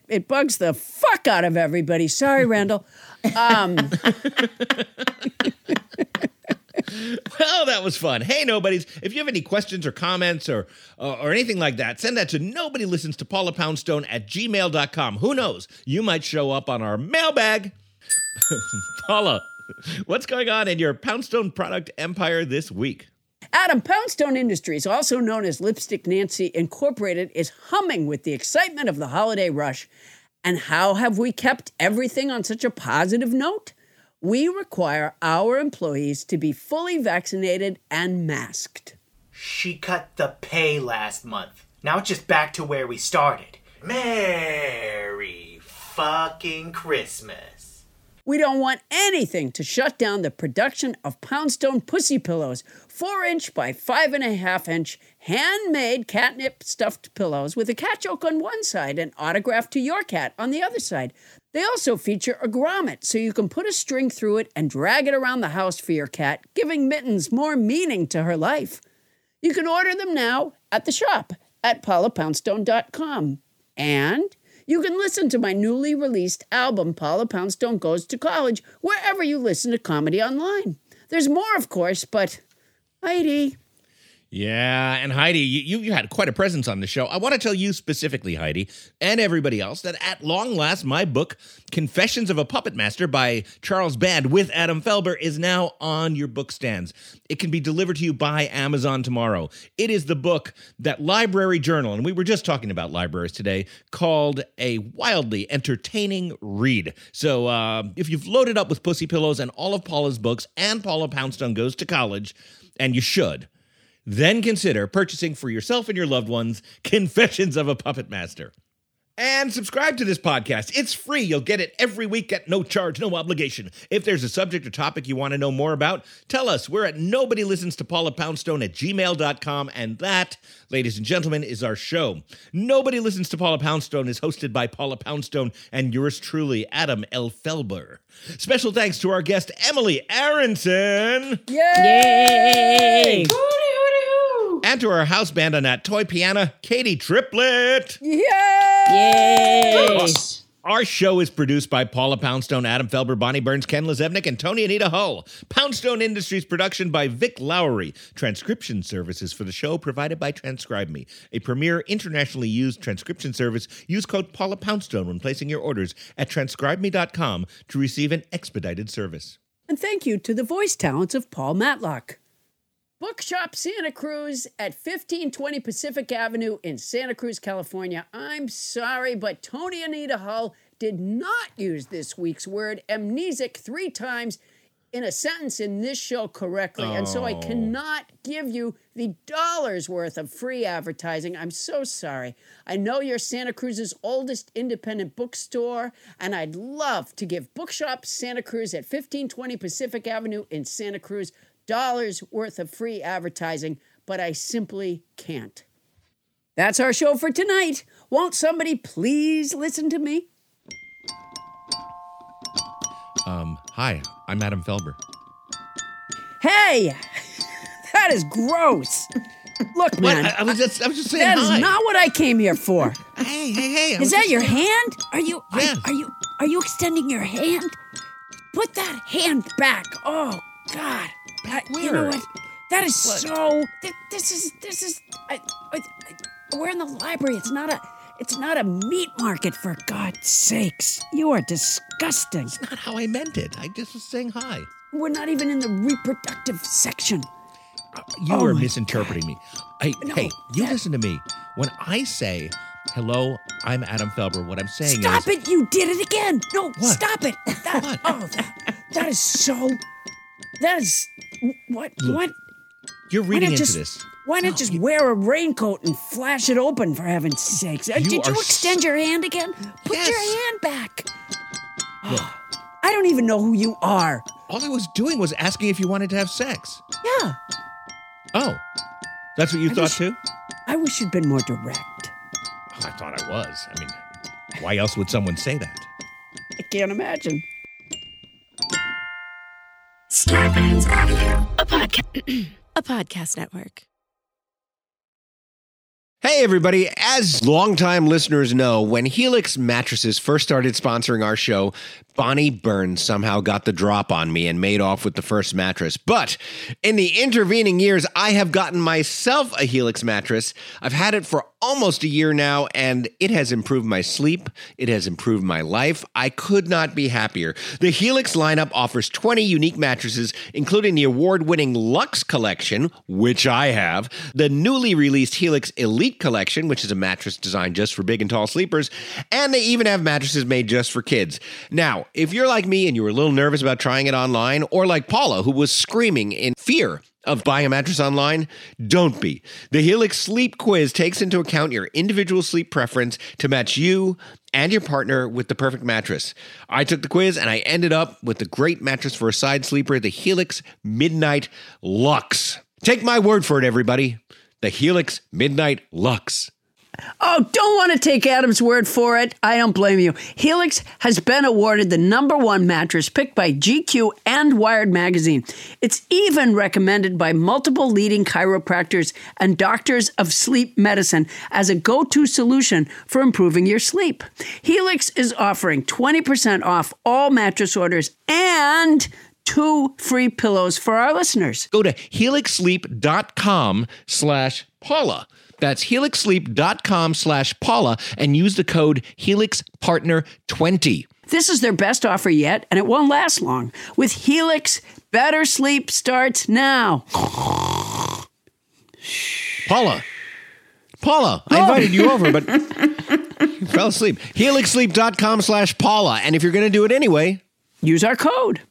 it bugs the fuck out of everybody. Sorry, Randall. Well, that was fun. Hey, nobodies, if you have any questions or comments or anything like that, send that to nobodylistenstopaulapoundstone@gmail.com. Who knows? You might show up on our mailbag. Paula, what's going on in your Poundstone product empire this week? Adam, Poundstone Industries, also known as Lipstick Nancy Incorporated, is humming with the excitement of the holiday rush. And how have we kept everything on such a positive note? We require our employees to be fully vaccinated and masked. She cut the pay last month. Now it's just back to where we started. Merry fucking Christmas. We don't want anything to shut down the production of Poundstone Pussy Pillows, 4-inch by 5.5-inch handmade catnip stuffed pillows with a cat joke on one side and autographed to your cat on the other side. They also feature a grommet, so you can put a string through it and drag it around the house for your cat, giving Mittens more meaning to her life. You can order them now at the shop at paulapoundstone.com. And you can listen to my newly released album, Paula Poundstone Goes to College, wherever you listen to comedy online. There's more, of course, but Heidi. Yeah, and Heidi, you had quite a presence on the show. I want to tell you specifically, Heidi, and everybody else, that at long last, my book, Confessions of a Puppet Master by Charles Band with Adam Felber, is now on your book stands. It can be delivered to you by Amazon tomorrow. It is the book that Library Journal, and we were just talking about libraries today, called a wildly entertaining read. So if you've loaded up with Pussy Pillows and all of Paula's books and Paula Poundstone Goes to College, and you should, then consider purchasing for yourself and your loved ones Confessions of a Puppet Master. And subscribe to this podcast. It's free. You'll get it every week at no charge, no obligation. If there's a subject or topic you want to know more about, tell us. We're at nobodylistenstopaulapoundstone@gmail.com. And that, ladies and gentlemen, is our show. Nobody Listens to Paula Poundstone is hosted by Paula Poundstone and yours truly, Adam L. Felber. Special thanks to our guest, Emily Aaronson. Yay! Yay! And to our house band on that toy piano, Katie Triplett. Yay! Yay! Our show is produced by Paula Poundstone, Adam Felber, Bonnie Burns, Ken Lezevnik, and Tony Anita Hull. Poundstone Industries production by Vic Lowry. Transcription services for the show provided by TranscribeMe, a premier internationally used transcription service. Use code Paula Poundstone when placing your orders at transcribeme.com to receive an expedited service. And thank you to the voice talents of Paul Matlock. Bookshop Santa Cruz at 1520 Pacific Avenue in Santa Cruz, California. I'm sorry, but Tony Anita Hull did not use this week's word amnesic 3 times in a sentence in this show correctly. Oh. And so I cannot give you the dollars worth of free advertising. I'm so sorry. I know you're Santa Cruz's oldest independent bookstore, and I'd love to give Bookshop Santa Cruz at 1520 Pacific Avenue in Santa Cruz dollars worth of free advertising, but I simply can't. That's our show for tonight. Won't somebody please listen to me? Hi, I'm Adam Felber. Hey, that is gross. Look, man. What? I was just saying that hi. That is not what I came here for. Hey. Is that your hand? Are you extending your hand? Put that hand back. Oh, God. Where? You know what? That is what? So. This is. We're in the library. It's not a meat market. For God's sakes, you are disgusting. It's not how I meant it. I just was saying hi. We're not even in the reproductive section. You are misinterpreting me. Listen to me. When I say hello, I'm Adam Felber. What I'm saying is. Stop it! You did it again. No, what? Stop it. What? Oh, that is so. That is. What? Look, what? You're reading into this. Why not just wear a raincoat and flash it open, for heaven's sakes? Did you extend your hand again? Put your hand back. Look, I don't even know who you are. All I was doing was asking if you wanted to have sex. Yeah. Oh, that's what you thought too? I wish you'd been more direct. I thought I was. I mean, why else would someone say that? I can't imagine. Starbands Audio, a podcast network. Hey, everybody. As longtime listeners know, when Helix Mattresses first started sponsoring our show, Bonnie Burns somehow got the drop on me and made off with the first mattress. But in the intervening years, I have gotten myself a Helix mattress. I've had it for almost a year now, and it has improved my sleep. It has improved my life. I could not be happier. The Helix lineup offers 20 unique mattresses, including the award-winning Luxe Collection, which I have, the newly released Helix Elite Collection, which is a mattress designed just for big and tall sleepers, and they even have mattresses made just for kids. Now, if you're like me and you were a little nervous about trying it online, or like Paula, who was screaming in fear of buying a mattress online, don't be. The Helix Sleep Quiz takes into account your individual sleep preference to match you and your partner with the perfect mattress. I took the quiz and I ended up with the great mattress for a side sleeper, the Helix Midnight Luxe. Take my word for it, everybody. The Helix Midnight Luxe. Oh, don't want to take Adam's word for it. I don't blame you. Helix has been awarded the #1 mattress picked by GQ and Wired magazine. It's even recommended by multiple leading chiropractors and doctors of sleep medicine as a go-to solution for improving your sleep. Helix is offering 20% off all mattress orders and 2 free pillows for our listeners. Go to helixsleep.com/Paula. That's helixsleep.com/Paula and use the code HelixPartner20. This is their best offer yet, and it won't last long. With Helix, better sleep starts now. Paula, I invited you over, but you fell asleep. helixsleep.com/Paula. And if you're going to do it anyway, use our code.